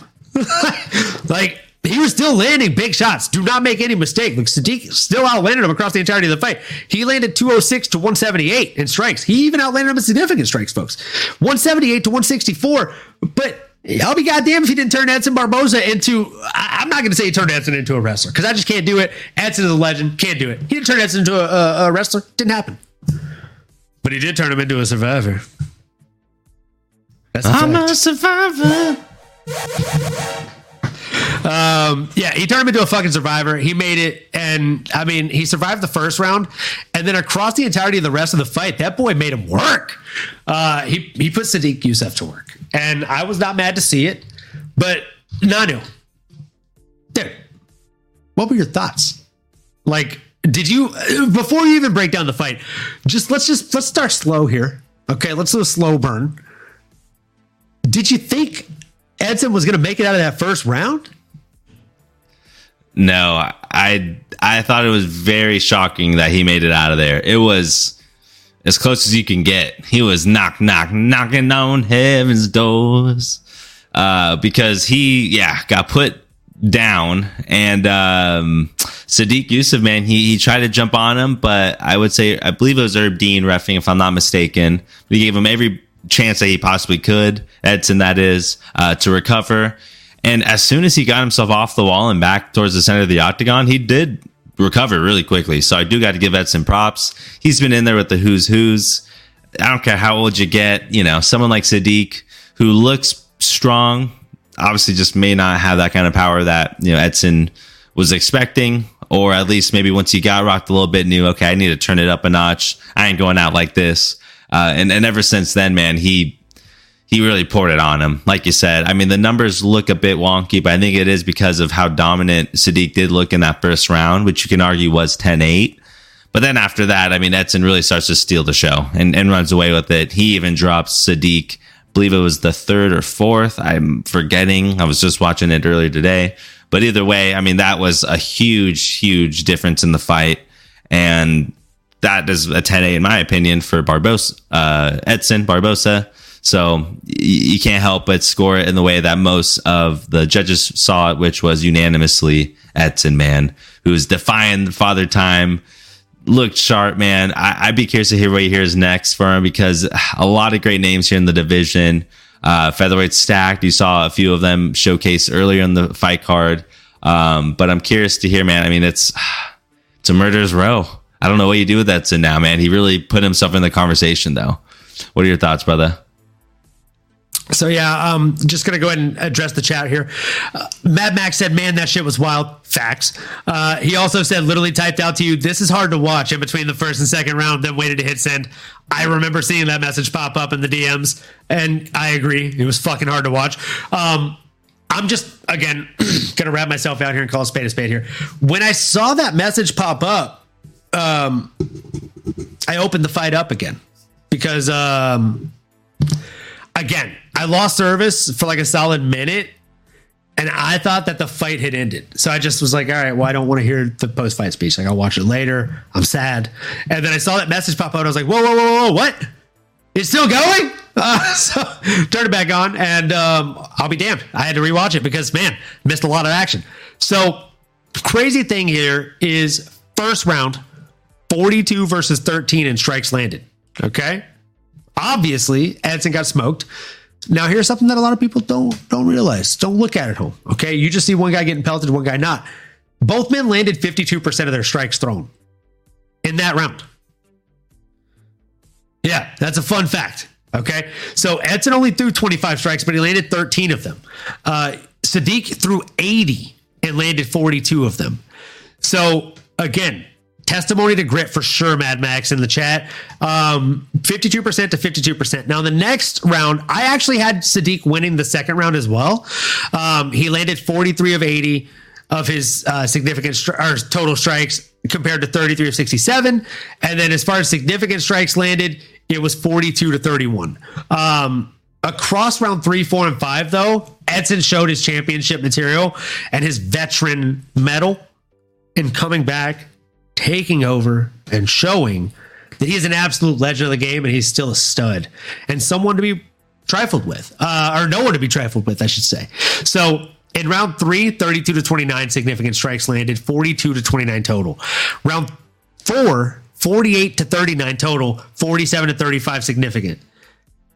Like, he was still landing big shots. Do not make any mistake. Like, Sadiq still outlanded him across the entirety of the fight. He landed two oh six to one seventy-eight in strikes. He even outlanded him in significant strikes, folks. one seventy-eight to one sixty-four. But I'll be goddamn if he didn't turn Edson Barboza into... I, I'm not going to say he turned Edson into a wrestler, because I just can't do it. Edson is a legend. Can't do it. He didn't turn Edson into a, a, a wrestler. Didn't happen. But he did turn him into a survivor. That's I'm a survivor. Um, yeah, he turned him into a fucking survivor. He made it, and I mean, he survived the first round, and then across the entirety of the rest of the fight, that boy made him work. Uh, he he put Sadiq Youssef to work, and I was not mad to see it. But Nano, dude, what were your thoughts? Like, did you before you even break down the fight? Just let's just let's start slow here, okay? Let's do a slow burn. Did you think Edson was going to make it out of that first round? No, I I thought it was very shocking that he made it out of there. It was as close as you can get. He was knock, knock, knocking on heaven's doors uh, because he, yeah, got put down. And um, Sadiq Youssef, man, he, he tried to jump on him, but I would say, I believe it was Herb Dean reffing, if I'm not mistaken. But he gave him every chance that he possibly could, Edson that is, uh, to recover. And as soon as he got himself off the wall and back towards the center of the octagon, he did recover really quickly. So I do got to give Edson props. He's been in there with the who's who's. I don't care how old you get, you know, someone like Sadiq who looks strong, obviously just may not have that kind of power that, you know, Edson was expecting, or at least maybe once he got rocked a little bit, knew, okay, I need to turn it up a notch. I ain't going out like this. Uh, and, and ever since then, man, he he really poured it on him. Like you said, I mean, the numbers look a bit wonky, but I think it is because of how dominant Sadiq did look in that first round, which you can argue was ten eight. But then after that, I mean, Edson really starts to steal the show and, and runs away with it. He even drops Sadiq, I believe it was the third or fourth. I'm forgetting. I was just watching it earlier today. But either way, I mean, that was a huge, huge difference in the fight. And that is a ten eight, in my opinion, for Barboza, uh, Edson Barboza. So y- you can't help but score it in the way that most of the judges saw it, which was unanimously Edson, man, who's defying Father Time, looked sharp, man. I- I'd be curious to hear what he hears next for him, because a lot of great names here in the division. Uh, featherweight stacked. You saw a few of them showcased earlier in the fight card. Um, but I'm curious to hear, man. I mean, it's it's a murderer's row. I don't know what you do with Edson now, man. He really put himself in the conversation, though. What are your thoughts, brother? So, yeah, um, just going to go ahead and address the chat here. Uh, Mad Max said, man, that shit was wild. Facts. Uh, he also said, literally typed out to you, this is hard to watch in between the first and second round, then waited to hit send. I remember seeing that message pop up in the D Ms, and I agree. It was fucking hard to watch. Um, I'm just, again, going to wrap myself out here and call a spade a spade here. When I saw that message pop up, Um, I opened the fight up again because, um, again, I lost service for like a solid minute, and I thought that the fight had ended. So I just was like, all right, well, I don't want to hear the post-fight speech. Like, I'll watch it later. I'm sad. And then I saw that message pop out. I was like, whoa, whoa, whoa, whoa, what? It's still going? Uh, so turn it back on, and um, I'll be damned. I had to rewatch it because, man, missed a lot of action. So crazy thing here is first round, forty-two versus thirteen in strikes landed. Okay. Obviously, Edson got smoked. Now, here's something that a lot of people don't don't realize. Don't look at it at home. Okay. You just see one guy getting pelted, one guy not. Both men landed fifty-two percent of their strikes thrown in that round. Yeah, that's a fun fact. Okay. So Edson only threw twenty-five strikes, but he landed thirteen of them. Uh, Sadiq threw eighty and landed forty-two of them. So again, testimony to grit for sure, Mad Max in the chat. Um, fifty-two percent to fifty-two percent. Now, the next round, I actually had Sadiq winning the second round as well. Um, he landed forty-three of eighty of his uh, significant stri- or total strikes compared to thirty-three of sixty-seven. And then as far as significant strikes landed, it was forty-two to thirty-one. Um, across round three, four, and five, though, Edson showed his championship material and his veteran medal in coming back, taking over, and showing that he's an absolute legend of the game, and he's still a stud and someone to be trifled with, uh, or no one to be trifled with, I should say. So in round three, thirty-two to twenty-nine significant strikes landed, forty-two to twenty-nine total. Round four, forty-eight to thirty-nine total, forty-seven to thirty-five significant.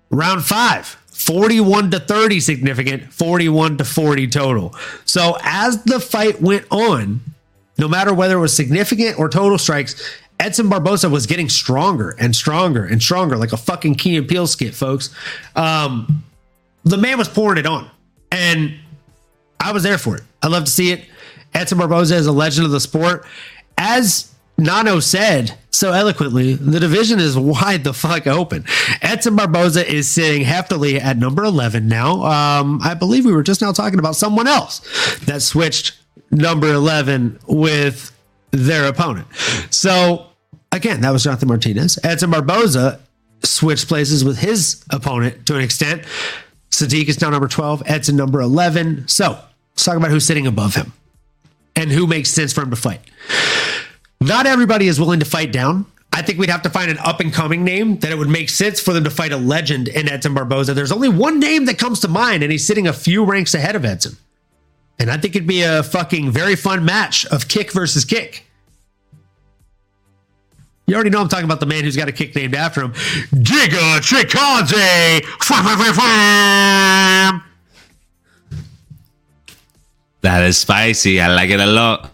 Round five, forty-one to thirty significant, forty-one to forty total. So as the fight went on, no matter whether it was significant or total strikes, Edson Barboza was getting stronger and stronger and stronger, like a fucking Key and Peele skit, folks. Um, the man was pouring it on, and I was there for it. I love to see it. Edson Barboza is a legend of the sport. As Nano said so eloquently, the division is wide the fuck open. Edson Barboza is sitting heftily at number eleven now. Um, I believe we were just now talking about someone else that switched number eleven with their opponent. So, again, that was Jonathan Martinez. Edson Barboza switched places with his opponent to an extent. Sadiq is now number twelve. Edson number eleven. So, let's talk about who's sitting above him and who makes sense for him to fight. Not everybody is willing to fight down. I think we'd have to find an up-and-coming name that it would make sense for them to fight a legend in Edson Barboza. There's only one name that comes to mind, and he's sitting a few ranks ahead of Edson. And I think it'd be a fucking very fun match of kick versus kick. You already know I'm talking about the man who's got a kick named after him. Giga Chikadze! That is spicy. I like it a lot.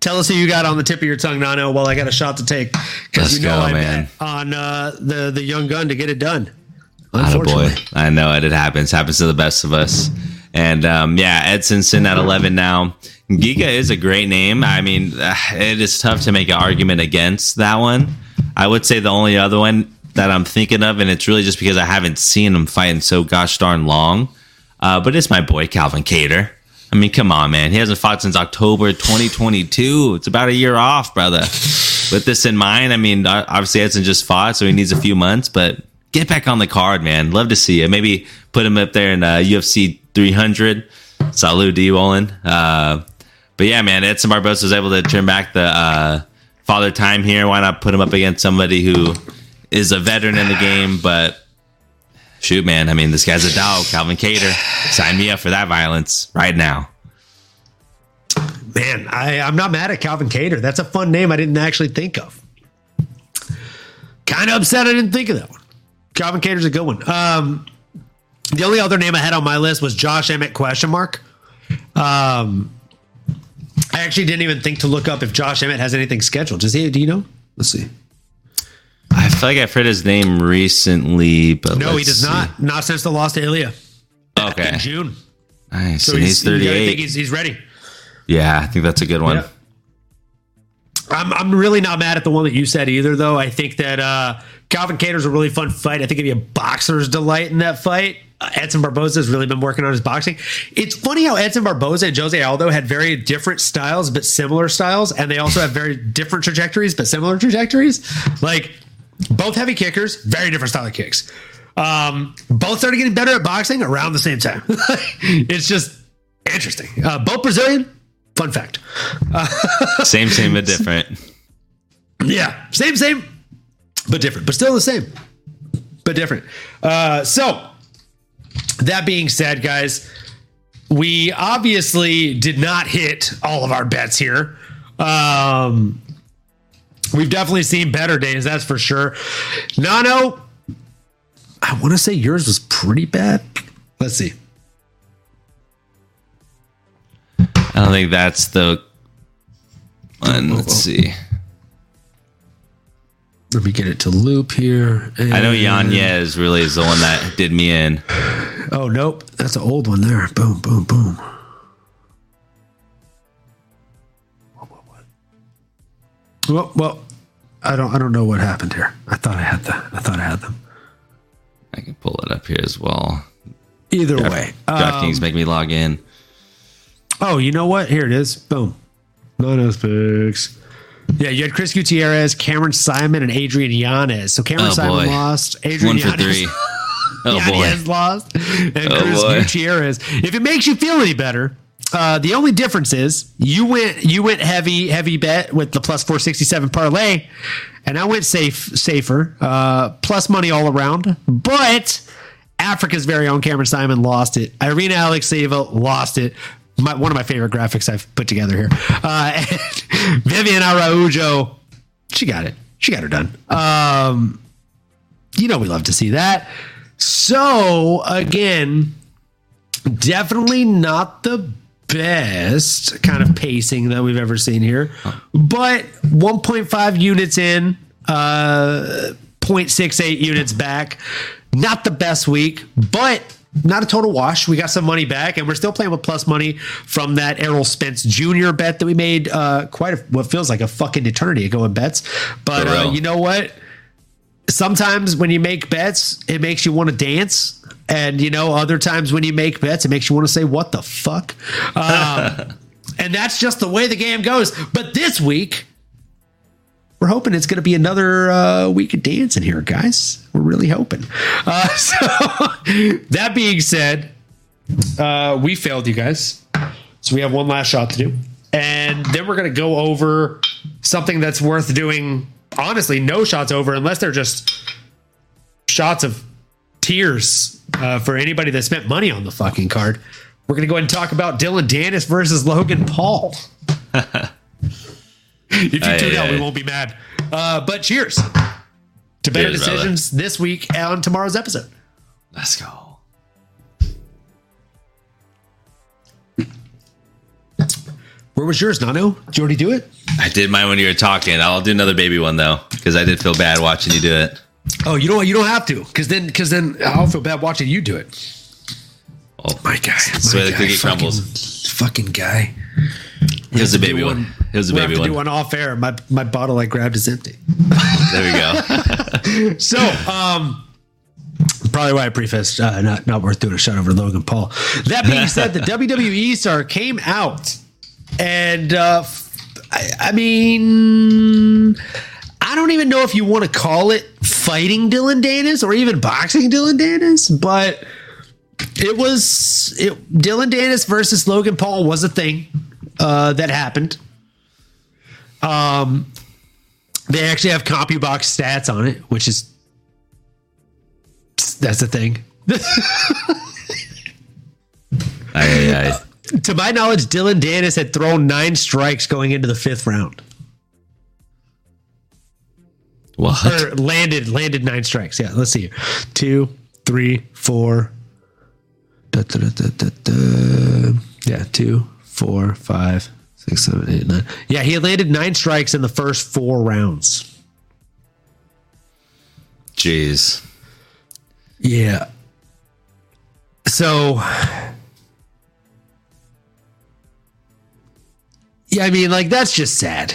Tell us who you got on the tip of your tongue, Nano, while I got a shot to take. Because you know go, I man. bet on uh, the, the young gun to get it done. Unfortunately. Attaboy. I know it. It happens. Happens to the best of us. And um, yeah, Edson sitting at eleven now. Giga is a great name. I mean, it is tough to make an argument against that one. I would say the only other one that I'm thinking of, and it's really just because I haven't seen him fighting so gosh darn long, uh, but it's my boy Calvin Kattar. I mean, come on, man. He hasn't fought since October twenty twenty-two. It's about a year off, brother. With this in mind, I mean, obviously Edson just fought, so he needs a few months, but get back on the card, man. Love to see it. Maybe put him up there in uh, U F C three hundred. Salud to you, Olin. Uh, but yeah, man, Edson Barboza was able to turn back the uh, father time here. Why not put him up against somebody who is a veteran in the game, but... Shoot, man. I mean, this guy's a dog. Calvin Kattar. Sign me up for that violence right now. Man, I, I'm not mad at Calvin Kattar. That's a fun name I didn't actually think of. Kind of upset I didn't think of that one. Calvin Cater's a good one. Um, the only other name I had on my list was Josh Emmett question mark. Um, I actually didn't even think to look up if Josh Emmett has anything scheduled. Does he? Do you know? Let's see. I feel like I've heard his name recently, but no, he does see. not. Not since the loss to Ilya. Back okay, in June. Nice. So and he's, he's thirty-eight. I think he's, he's ready. Yeah, I think that's a good one. Yeah. I'm I'm really not mad at the one that you said either, though. I think that uh, Calvin Kattar's a really fun fight. I think it'd be a boxer's delight in that fight. Uh, Edson Barboza's really been working on his boxing. It's funny how Edson Barboza and Jose Aldo had very different styles, but similar styles, and they also have very different trajectories, but similar trajectories. Like. Both heavy kickers, very different style of kicks. Um, both started getting better at boxing around the same time. It's just interesting. Uh, both Brazilian. Fun fact. Uh, same, same, but different. Yeah, same, same, but different. But still the same, but different. Uh, so that being said, guys, we obviously did not hit all of our bets here. Um... We've definitely seen better days, that's for sure. Nano, I want to say yours was pretty bad. Let's see. I don't think that's the one. Let's see. Let me get it to loop here. And... I know Yanez really is the one that did me in. Oh, nope. That's an old one there. Boom, boom, boom. Well, well, I don't, I don't know what happened here. I thought I had that. I thought I had them. I can pull it up here as well. Either Draft, way, DraftKings um, make me log in. Oh, you know what? Here it is. Boom. Nano's picks. Yeah, you had Chris Gutierrez, Cameron Simon, and Adrian Yanez. So Cameron oh, Simon boy. lost. Adrian One for Yanez. three. Oh Yanez boy. lost. And oh, Chris boy. Gutierrez. If it makes you feel any better. Uh, the only difference is you went you went heavy heavy bet with the plus four sixty-seven parlay, and I went safe safer uh, plus money all around. But Africa's very own Cameron Simon lost it. Irina Alexeeva lost it. My, one of my favorite graphics I've put together here. Uh, and Viviane Araújo, she got it. She got her done. Um, you know we love to see that. So again, definitely not the best kind of pacing that we've ever seen here, but one point five units in, uh, zero point six eight units back. Not the best week, but not a total wash. We got some money back, and we're still playing with plus money from that Errol Spence Junior bet that we made uh, quite a, what feels like a fucking eternity ago in bets. But uh, you know what? Sometimes when you make bets, it makes you want to dance. And, you know, other times when you make bets, it makes you want to say, what the fuck? Um, and that's just the way the game goes. But this week, we're hoping it's going to be another uh, week of dancing here, guys. We're really hoping. Uh, so that being said, uh, we failed you guys. So we have one last shot to do. And then we're going to go over something that's worth doing. Honestly, no shots over unless they're just shots of tears uh, for anybody that spent money on the fucking card. We're going to go ahead and talk about Dillon Danis versus Logan Paul. If you tune out, we won't be mad. Uh, but cheers to better cheers, decisions brother. This week on tomorrow's episode. Let's go. Where was yours, Nano? Did you already do it? I did mine when you were talking. I'll do another baby one, though, because I did feel bad watching you do it. Oh, you know what? You don't have to, because then, because then I'll feel bad watching you do it. Oh, my God. That's where the cookie fucking crumbles. Fucking guy. It was a baby one. one. It was a we'll baby have to one. Do one off air. My, my bottle I grabbed is empty. There we go. So, um... probably why I prefaced uh, not, not worth doing a shot over Logan Paul. That being said, the W W E star came out and uh, I, I mean, I don't even know if you want to call it fighting Dillon Danis or even boxing Dillon Danis, but it was it, Dillon Danis versus Logan Paul was a thing uh, that happened. Um, they actually have CompuBox stats on it, which is that's the thing. aye, aye, aye. To my knowledge, Dillon Danis had thrown nine strikes going into the fifth round. What? Or landed, landed nine strikes. Yeah, let's see here. Two, three, four. Da, da, da, da, da. Yeah, two, four, five, six, seven, eight, nine. Yeah, he had landed nine strikes in the first four rounds. Jeez. Yeah. So... yeah, I mean, like, that's just sad.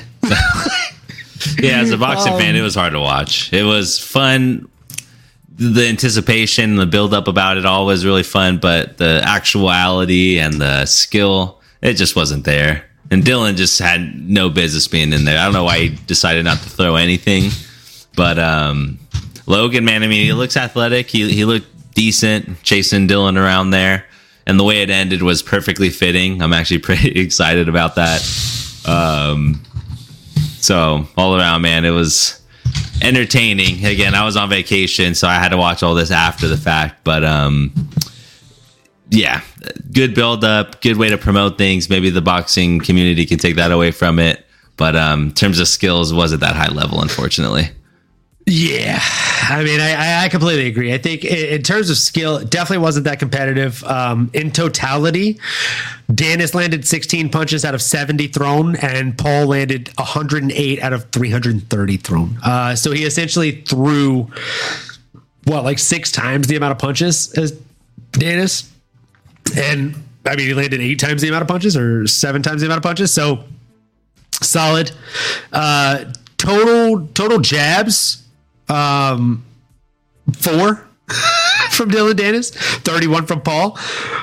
Yeah, as a boxing um, fan, it was hard to watch. It was fun. The anticipation, the build-up about it all was really fun, but the actuality and the skill, it just wasn't there. And Dillon just had no business being in there. I don't know why he decided not to throw anything. But um, Logan, man, I mean, he looks athletic. He, he looked decent chasing Dillon around there. And the way it ended was perfectly fitting. I'm actually pretty excited about that. Um, so all around, man, it was entertaining. Again, I was on vacation, so I had to watch all this after the fact. But um, yeah, good build up, good way to promote things. Maybe the boxing community can take that away from it. But um, in terms of skills, it wasn't that high level, unfortunately. Yeah, I mean, I, I completely agree. I think in, in terms of skill, it definitely wasn't that competitive. Um, in totality, Danis landed sixteen punches out of seventy thrown, and Paul landed one hundred eight out of three hundred thirty thrown. Uh, so he essentially threw, what, like six times the amount of punches as Danis? And, I mean, he landed eight times the amount of punches or seven times the amount of punches. So, solid. Uh, total total jabs. Um, four from Dillon Danis, thirty-one from Paul.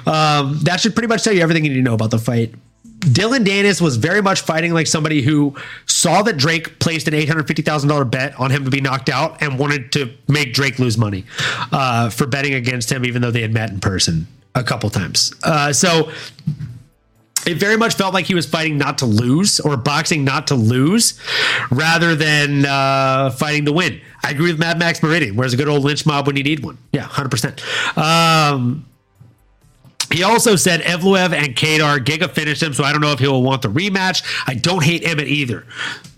Um, that should pretty much tell you everything you need to know about the fight. Dillon Danis was very much fighting like somebody who saw that Drake placed an eight hundred fifty thousand dollars bet on him to be knocked out and wanted to make Drake lose money uh, for betting against him, even though they had met in person a couple times. Uh, so it very much felt like he was fighting not to lose or boxing not to lose rather than uh, fighting to win. I agree with Mad Max Meridian. Where's a good old lynch mob when you need one? Yeah, one hundred percent. Um, he also said Evloev and Kadar Giga finished him, so I don't know if he'll want the rematch. I don't hate Emmett either.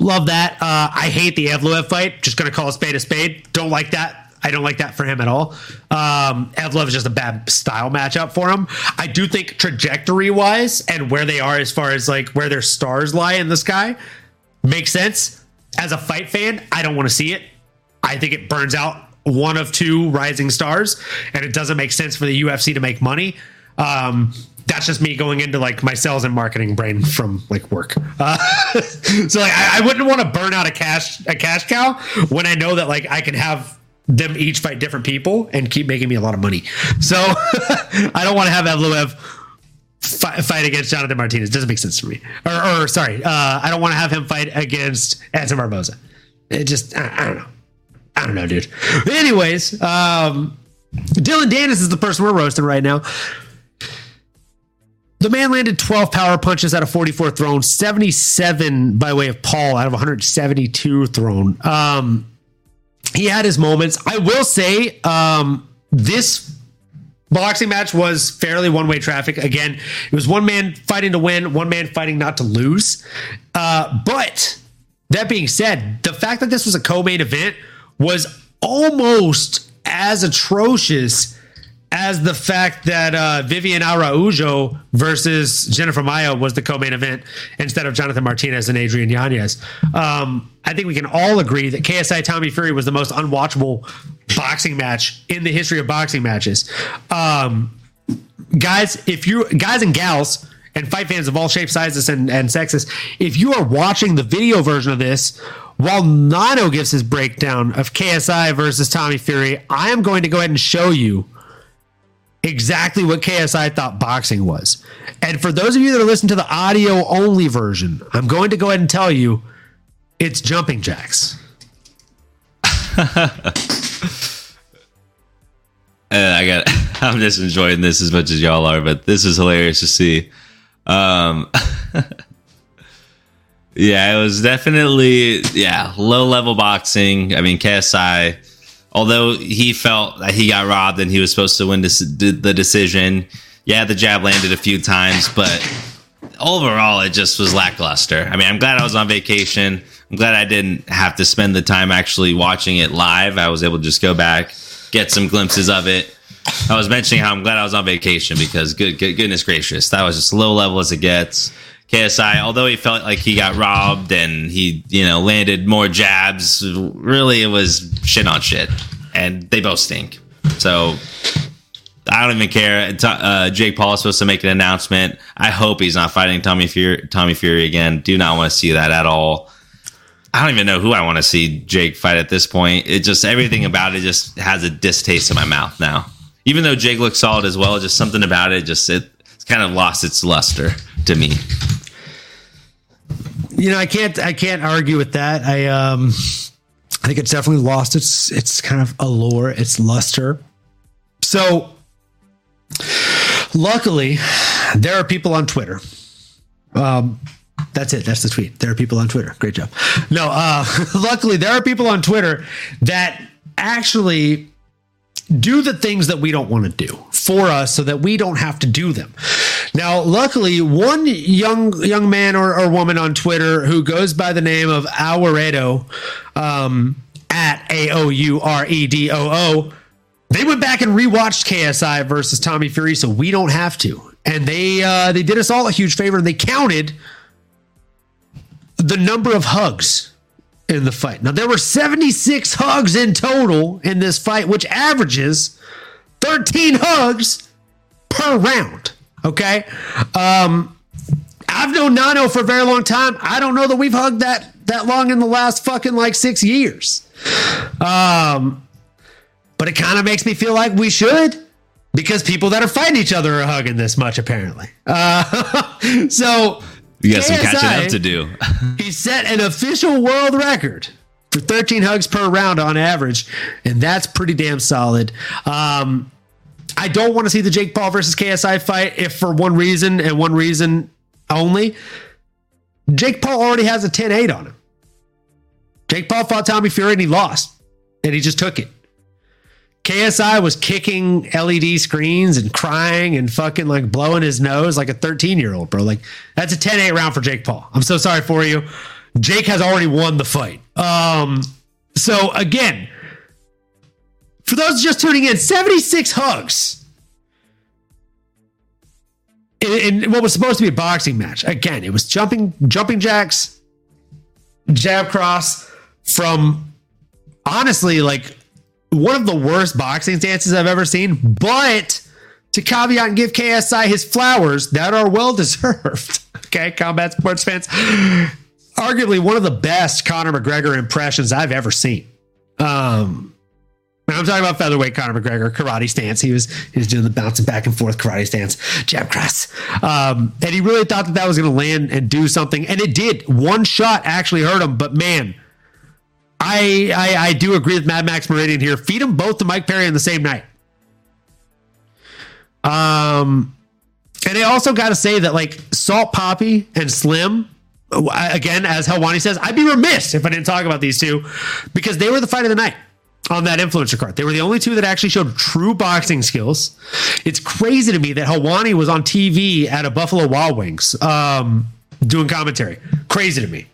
Love that. Uh, I hate the Evloev fight. Just going to call a spade a spade. Don't like that. I don't like that for him at all. Um, Evloev is just a bad style matchup for him. I do think trajectory-wise and where they are as far as like where their stars lie in the sky makes sense. As a fight fan, I don't want to see it. I think it burns out one of two rising stars, and it doesn't make sense for the U F C to make money. Um, that's just me going into like my sales and marketing brain from like work. Uh, so like, I, I wouldn't want to burn out a cash, a cash cow when I know that like I can have them each fight different people and keep making me a lot of money. So I don't want to have Evloev fight, fight against Jonathan Martinez. Doesn't make sense to me. Or, or sorry. Uh, I don't want to have him fight against Edson Barboza. It just, I, I don't know. I don't know, dude. Anyways, um, Dillon Danis is the person we're roasting right now. The man landed twelve power punches out of forty-four thrown, seventy-seven by way of Paul out of one hundred seventy-two thrown. Um, he had his moments. I will say um, this boxing match was fairly one-way traffic. Again, it was one man fighting to win, one man fighting not to lose. Uh, but that being said, the fact that this was a co-main event was almost as atrocious as the fact that uh, Viviane Araújo versus Jennifer Maia was the co-main event instead of Jonathan Martinez and Adrian Yanez. Um, I think we can all agree that K S I Tommy Fury was the most unwatchable boxing match in the history of boxing matches. Um, guys, if you guys and gals and fight fans of all shapes, sizes, and, and sexes, if you are watching the video version of this, while Nano gives his breakdown of K S I versus Tommy Fury, I am going to go ahead and show you exactly what K S I thought boxing was. And for those of you that are listening to the audio only version, I'm going to go ahead and tell you it's jumping jacks. uh, I got it. I'm just enjoying this as much as y'all are, but this is hilarious to see. Um, yeah, it was definitely yeah low level boxing. I mean, K S I, although he felt that he got robbed and he was supposed to win this, the decision. Yeah, the jab landed a few times, but overall it just was lackluster. I mean, I'm glad I was on vacation. I'm glad I didn't have to spend the time actually watching it live. I was able to just go back, get some glimpses of it. I was mentioning how I'm glad I was on vacation because good, good goodness gracious, that was just low level as it gets. K S I, although he felt like he got robbed and he, you know, landed more jabs, really it was shit on shit. And they both stink. So I don't even care. Uh, Jake Paul is supposed to make an announcement. I hope he's not fighting Tommy Fury, Tommy Fury again. Do not want to see that at all. I don't even know who I want to see Jake fight at this point. It just, everything about it just has a distaste in my mouth now. Even though Jake looks solid as well, just something about it, just it, it's kind of lost its luster to me. You know, I can't, I can't argue with that. I, um, I think it's definitely lost its, its kind of allure, its luster. So luckily there are people on Twitter. Um, that's it. That's the tweet. There are people on Twitter. Great job. No, uh, luckily there are people on Twitter that actually do the things that we don't want to do for us so that we don't have to do them. Now, luckily, one young young man or, or woman on Twitter who goes by the name of Auredo, um, at A O U R E D O O, they went back and rewatched K S I versus Tommy Fury, so we don't have to. And they uh, they did us all a huge favor, and they counted the number of hugs in the fight. Now, there were seventy-six hugs in total in this fight, which averages thirteen hugs per round. Okay. Um, I've known Nano for a very long time. I don't know that we've hugged that, that long in the last fucking like six years. Um, but it kind of makes me feel like we should, because people that are fighting each other are hugging this much apparently. Uh, so you got K S I, some catching up to do. He set an official world record for thirteen hugs per round on average. And that's pretty damn solid. Um, I don't want to see the Jake Paul versus K S I fight if for one reason and one reason only. Jake Paul already has a ten eight on him. Jake Paul fought Tommy Fury and he lost. And he just took it. K S I was kicking L E D screens and crying and fucking like blowing his nose like a thirteen-year-old, bro. Like, that's a ten eight round for Jake Paul. I'm so sorry for you. Jake has already won the fight. Um, so, again, for those just tuning in, seventy-six hugs in, in what was supposed to be a boxing match. Again, it was jumping, jumping jacks, jab cross from honestly, like one of the worst boxing stances I've ever seen, but to caveat and give K S I his flowers that are well-deserved. Okay, combat sports fans. Arguably one of the best Conor McGregor impressions I've ever seen. Um, I'm talking about featherweight Conor McGregor, karate stance. He was he was doing the bouncing back and forth karate stance, jab cross. Um, and he really thought that that was going to land and do something. And it did. One shot actually hurt him. But man, I, I, I do agree with Mad Max Meridian here. Feed them both to Mike Perry on the same night. Um, and I also got to say that like Salt Poppy and Slim, again, as Helwani says, I'd be remiss if I didn't talk about these two because they were the fight of the night on that influencer card. They were the only two that actually showed true boxing skills. It's crazy to me that Helwani was on T V at a Buffalo Wild Wings, um, doing commentary. Crazy to me,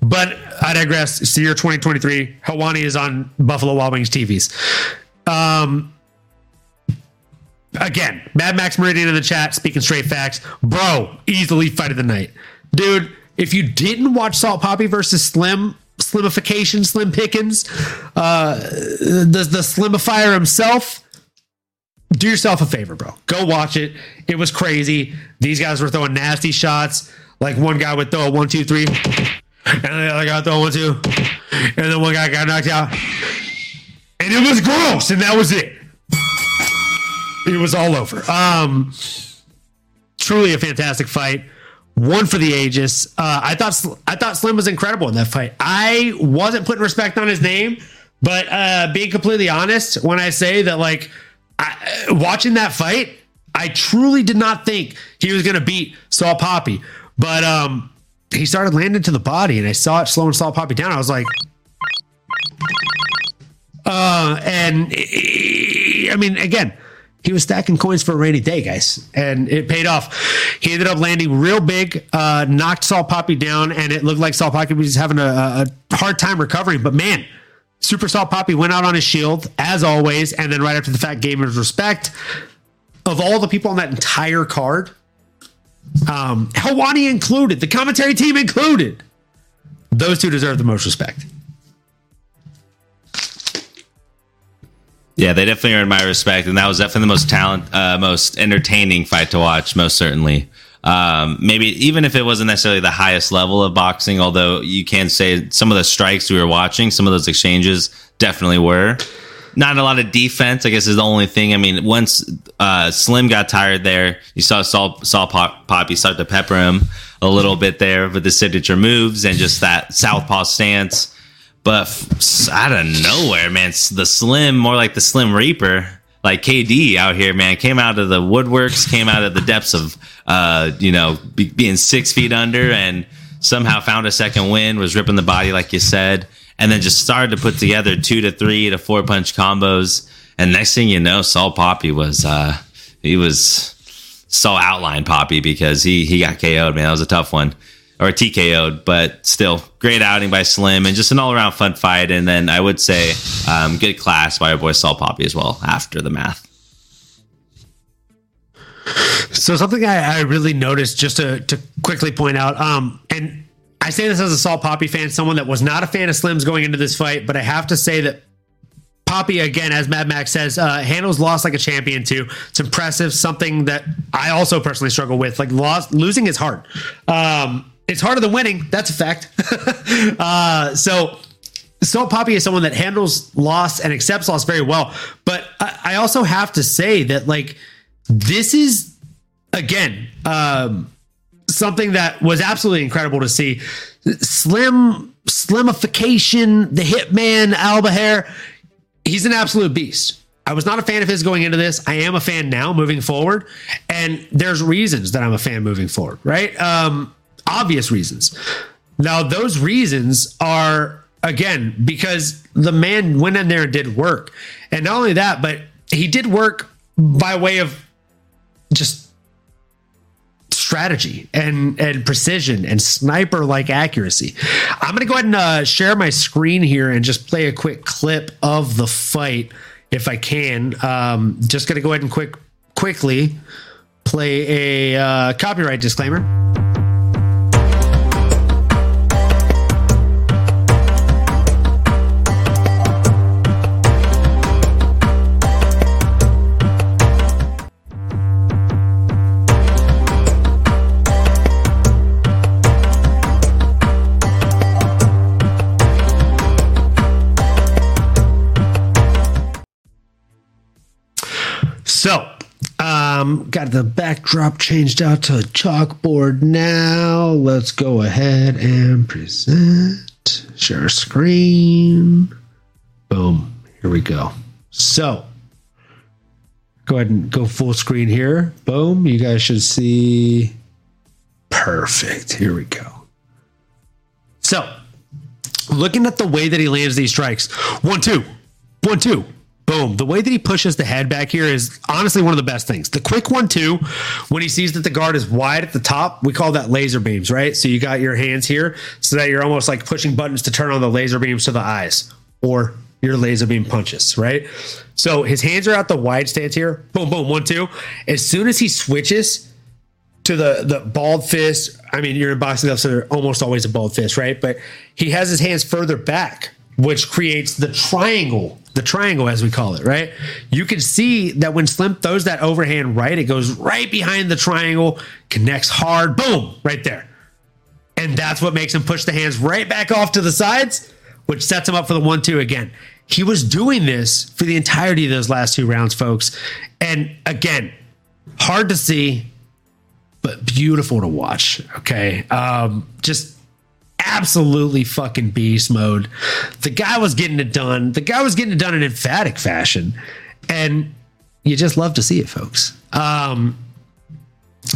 but I digress. It's the year twenty twenty-three. Helwani is on Buffalo Wild Wings T Vs. Um, Again, Mad Max Meridian in the chat, speaking straight facts. Bro, easily fight of the night. Dude, if you didn't watch Salt Poppy versus Slim, Slimification, Slim Pickens, uh, the, the Slimifier himself, do yourself a favor, bro. Go watch it. It was crazy. These guys were throwing nasty shots. Like one guy would throw a one, two, three, and the other guy would throw a one, two, and then one guy got knocked out. And it was gross, and that was it. It was all over. Um, truly a fantastic fight. One for the ages. Uh, I thought I thought Slim was incredible in that fight. I wasn't putting respect on his name, but uh, being completely honest, when I say that, like, I, watching that fight, I truly did not think he was going to beat Salt Poppy. But um, he started landing to the body, and I saw it slowing Salt Poppy down. I was like... Uh, and, I mean, again... He was stacking coins for a rainy day, guys, and it paid off. He ended up landing real big, uh, knocked Salt Poppy down, and it looked like Salt Poppy was having a, a hard time recovering. But, man, Super Salt Poppy went out on his shield, as always, and then right after the fact gave him his respect. Of all the people on that entire card, um, Helwani included, the commentary team included, those two deserve the most respect. Yeah, they definitely earned my respect, and that was definitely the most talent, uh, most entertaining fight to watch, most certainly. Um, maybe even if it wasn't necessarily the highest level of boxing, although you can say some of the strikes we were watching, some of those exchanges definitely were. Not a lot of defense, I guess, is the only thing. I mean, once uh, Slim got tired there, you saw Salt, Salt Pop, Poppy start to pepper him a little bit there with the signature moves and just that southpaw stance. But out of nowhere, man, the Slim, more like the Slim Reaper, like K D out here, man, came out of the woodworks, came out of the depths of, uh, you know, be, being six feet under and somehow found a second wind, was ripping the body, like you said, and then just started to put together two to three to four punch combos. And next thing you know, Salt Poppy was, uh, he was Salt Outline Poppy because he, he got K O'd, man. That was a tough one. Or T K O'd, but still great outing by Slim and just an all around fun fight. And then I would say um, good class by our boy Salt Poppy as well after the math. So something I, I really noticed just to, to quickly point out, um, and I say this as a Salt Poppy fan, someone that was not a fan of Slim's going into this fight, but I have to say that Poppy, again, as Mad Max says, uh, handles loss like a champion too. It's impressive. Something that I also personally struggle with, like loss, losing is hard. Um, It's harder than winning. That's a fact. uh, so Salt Poppy is someone that handles loss and accepts loss very well. But I, I also have to say that, like, this is, again, um, something that was absolutely incredible to see. Slim, Slimification, the Hitman, Albahair, he's an absolute beast. I was not a fan of his going into this. I am a fan now moving forward. And there's reasons that I'm a fan moving forward, right? Um, Obvious reasons. Now, those reasons are, again, because the man went in there and did work. And not only that, but he did work by way of just strategy and, and precision and sniper-like accuracy. I'm going to go ahead and uh, share my screen here and just play a quick clip of the fight if I can. Um, just going to go ahead and quick quickly play a uh, copyright disclaimer. Um, got the backdrop changed out to a chalkboard now. Let's go ahead and present. Share screen. Boom. Here we go. So go ahead and go full screen here. Boom. You guys should see. Perfect. Here we go. So looking at the way that he lands these strikes. One, two. One, two. Boom. The way that he pushes the head back here is honestly one of the best things. The quick one, too, when he sees that the guard is wide at the top, we call that laser beams, right? So you got your hands here so that you're almost like pushing buttons to turn on the laser beams to the eyes or your laser beam punches, right? So his hands are out the wide stance here. Boom, boom, one, two. As soon as he switches to the, the balled fist, I mean, you're in boxing gloves, so they're almost always a balled fist, right? But he has his hands further back, which creates the triangle, the triangle as we call it, right? You can see that when Slim throws that overhand right, it goes right behind the triangle, connects hard, boom, right there. And that's what makes him push the hands right back off to the sides, which sets him up for the one, two again. He was doing this for the entirety of those last two rounds, folks. And again, hard to see, but beautiful to watch, okay? Um, just... absolutely fucking beast mode. The guy was getting it done. The guy was getting it done in emphatic fashion. And you just love to see it, folks. Um,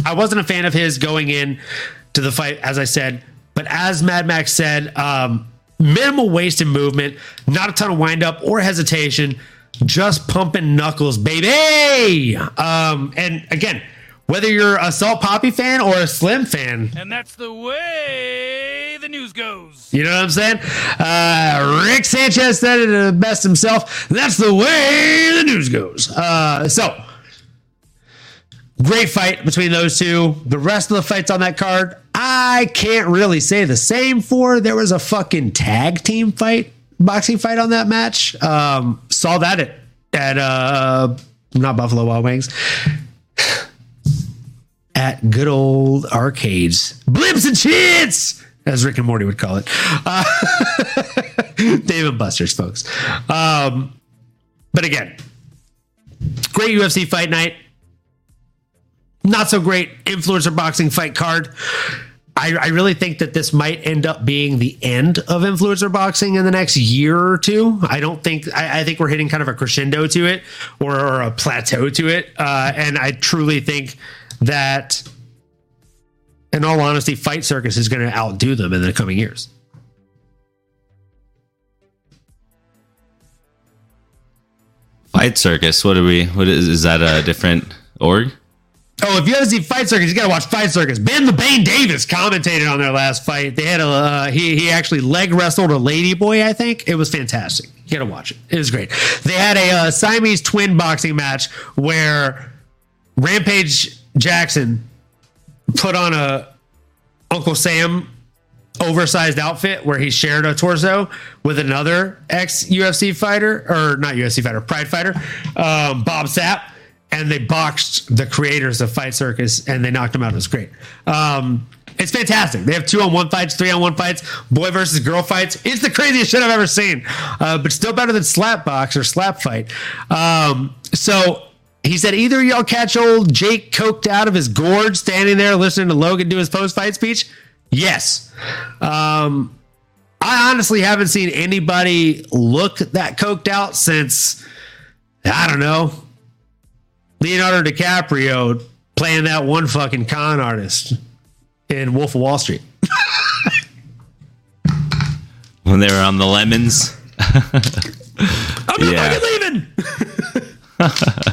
I wasn't a fan of his going in to the fight, as I said, but as Mad Max said, um, minimal waste in movement, not a ton of wind up or hesitation, just pumping knuckles, baby. Um, and again, whether you're a Salt Poppy fan or a Slim fan. And that's the way the news goes. You know what I'm saying? Uh, Rick Sanchez said it the best himself. That's the way the news goes. Uh, so, great fight between those two. The rest of the fights on that card, I can't really say the same for. There was a fucking tag team fight, boxing fight on that match. Um, saw that at, at uh, not Buffalo Wild Wings. At good old arcades, blips and shits, as Rick and Morty would call it. Uh, Dave and Buster's, folks. Um, but again, great U F C fight night. Not so great influencer boxing fight card. I, I really think that this might end up being the end of influencer boxing in the next year or two. I don't think, I, I think we're hitting kind of a crescendo to it or, or a plateau to it. Uh, and I truly think that, in all honesty, Fight Circus is going to outdo them in the coming years. Fight Circus, what do we, what is, is that a different org? Oh, if you haven't seen Fight Circus, you got to watch Fight Circus. Ben the Bane Davis commentated on their last fight. They had a, uh, he, he actually leg wrestled a lady boy, I think. It was fantastic. You got to watch it. It was great. They had a uh, Siamese twin boxing match where Rampage Jackson put on a Uncle Sam oversized outfit where he shared a torso with another ex-U F C fighter, or not U F C fighter, Pride fighter, um, Bob Sapp, and they boxed the creators of Fight Circus and they knocked him out. It was great. Um, it's fantastic. They have two-on-one fights, three-on-one fights, boy versus girl fights. It's the craziest shit I've ever seen, uh, but still better than slap box or slap fight. Um, so... He said, either y'all catch old Jake coked out of his gourd standing there listening to Logan do his post-fight speech? Yes. Um, I honestly haven't seen anybody look that coked out since, I don't know, Leonardo DiCaprio playing that one fucking con artist in Wolf of Wall Street. When they were on the lemons. I'm not yeah. fucking leaving!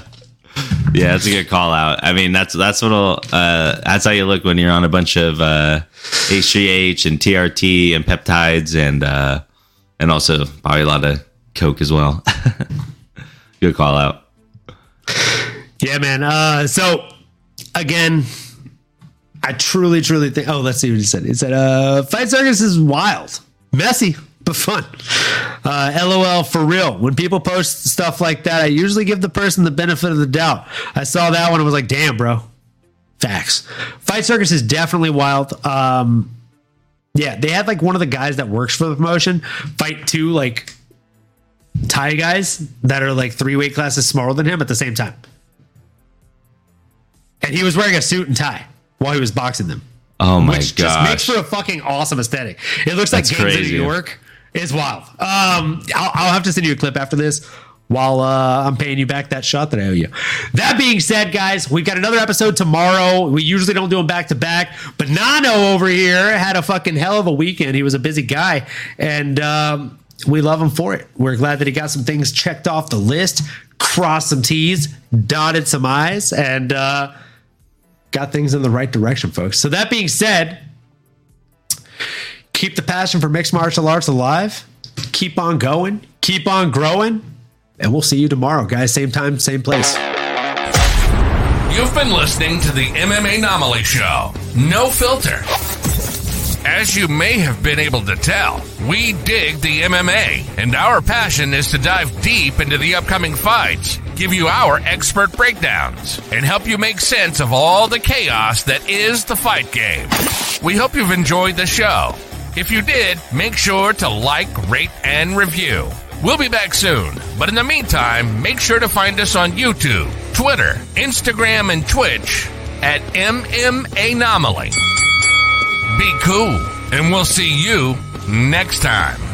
Yeah, that's a good call out. I mean, that's that's what'll uh, that's how you look when you're on a bunch of uh, H three H and T R T and peptides and uh, and also probably a lot of coke as well. Good call out. Yeah, man. Uh, so again, I truly, truly think. Oh, let's see what he said. He said, uh, "Fight Circus is wild, messy, but fun." Uh, LOL for real. When people post stuff like that, I usually give the person the benefit of the doubt. I saw that one and was like, damn, bro. Facts. Fight Circus is definitely wild. Um, yeah, they had like one of the guys that works for the promotion fight two like Thai guys that are like three weight classes smaller than him at the same time. And he was wearing a suit and tie while he was boxing them. Oh my gosh. Which just makes for a fucking awesome aesthetic. It looks like Gangs of New York. It's wild. Um, I'll, I'll have to send you a clip after this while uh, I'm paying you back that shot that I owe you. That being said, guys, we've got another episode tomorrow. We usually don't do them back to back, but Nano over here had a fucking hell of a weekend. He was a busy guy, and um, we love him for it. We're glad that he got some things checked off the list, crossed some T's, dotted some I's, and uh, got things in the right direction, folks. So that being said, keep the passion for mixed martial arts alive. Keep on going. Keep on growing. And we'll see you tomorrow, guys. Same time, same place. You've been listening to the MMAnomaly Show. No filter. As you may have been able to tell, we dig the M M A, and our passion is to dive deep into the upcoming fights, give you our expert breakdowns, and help you make sense of all the chaos that is the fight game. We hope you've enjoyed the show. If you did, make sure to like, rate, and review. We'll be back soon, but in the meantime, make sure to find us on YouTube, Twitter, Instagram, and Twitch at MMAnomaly. Be cool, and we'll see you next time.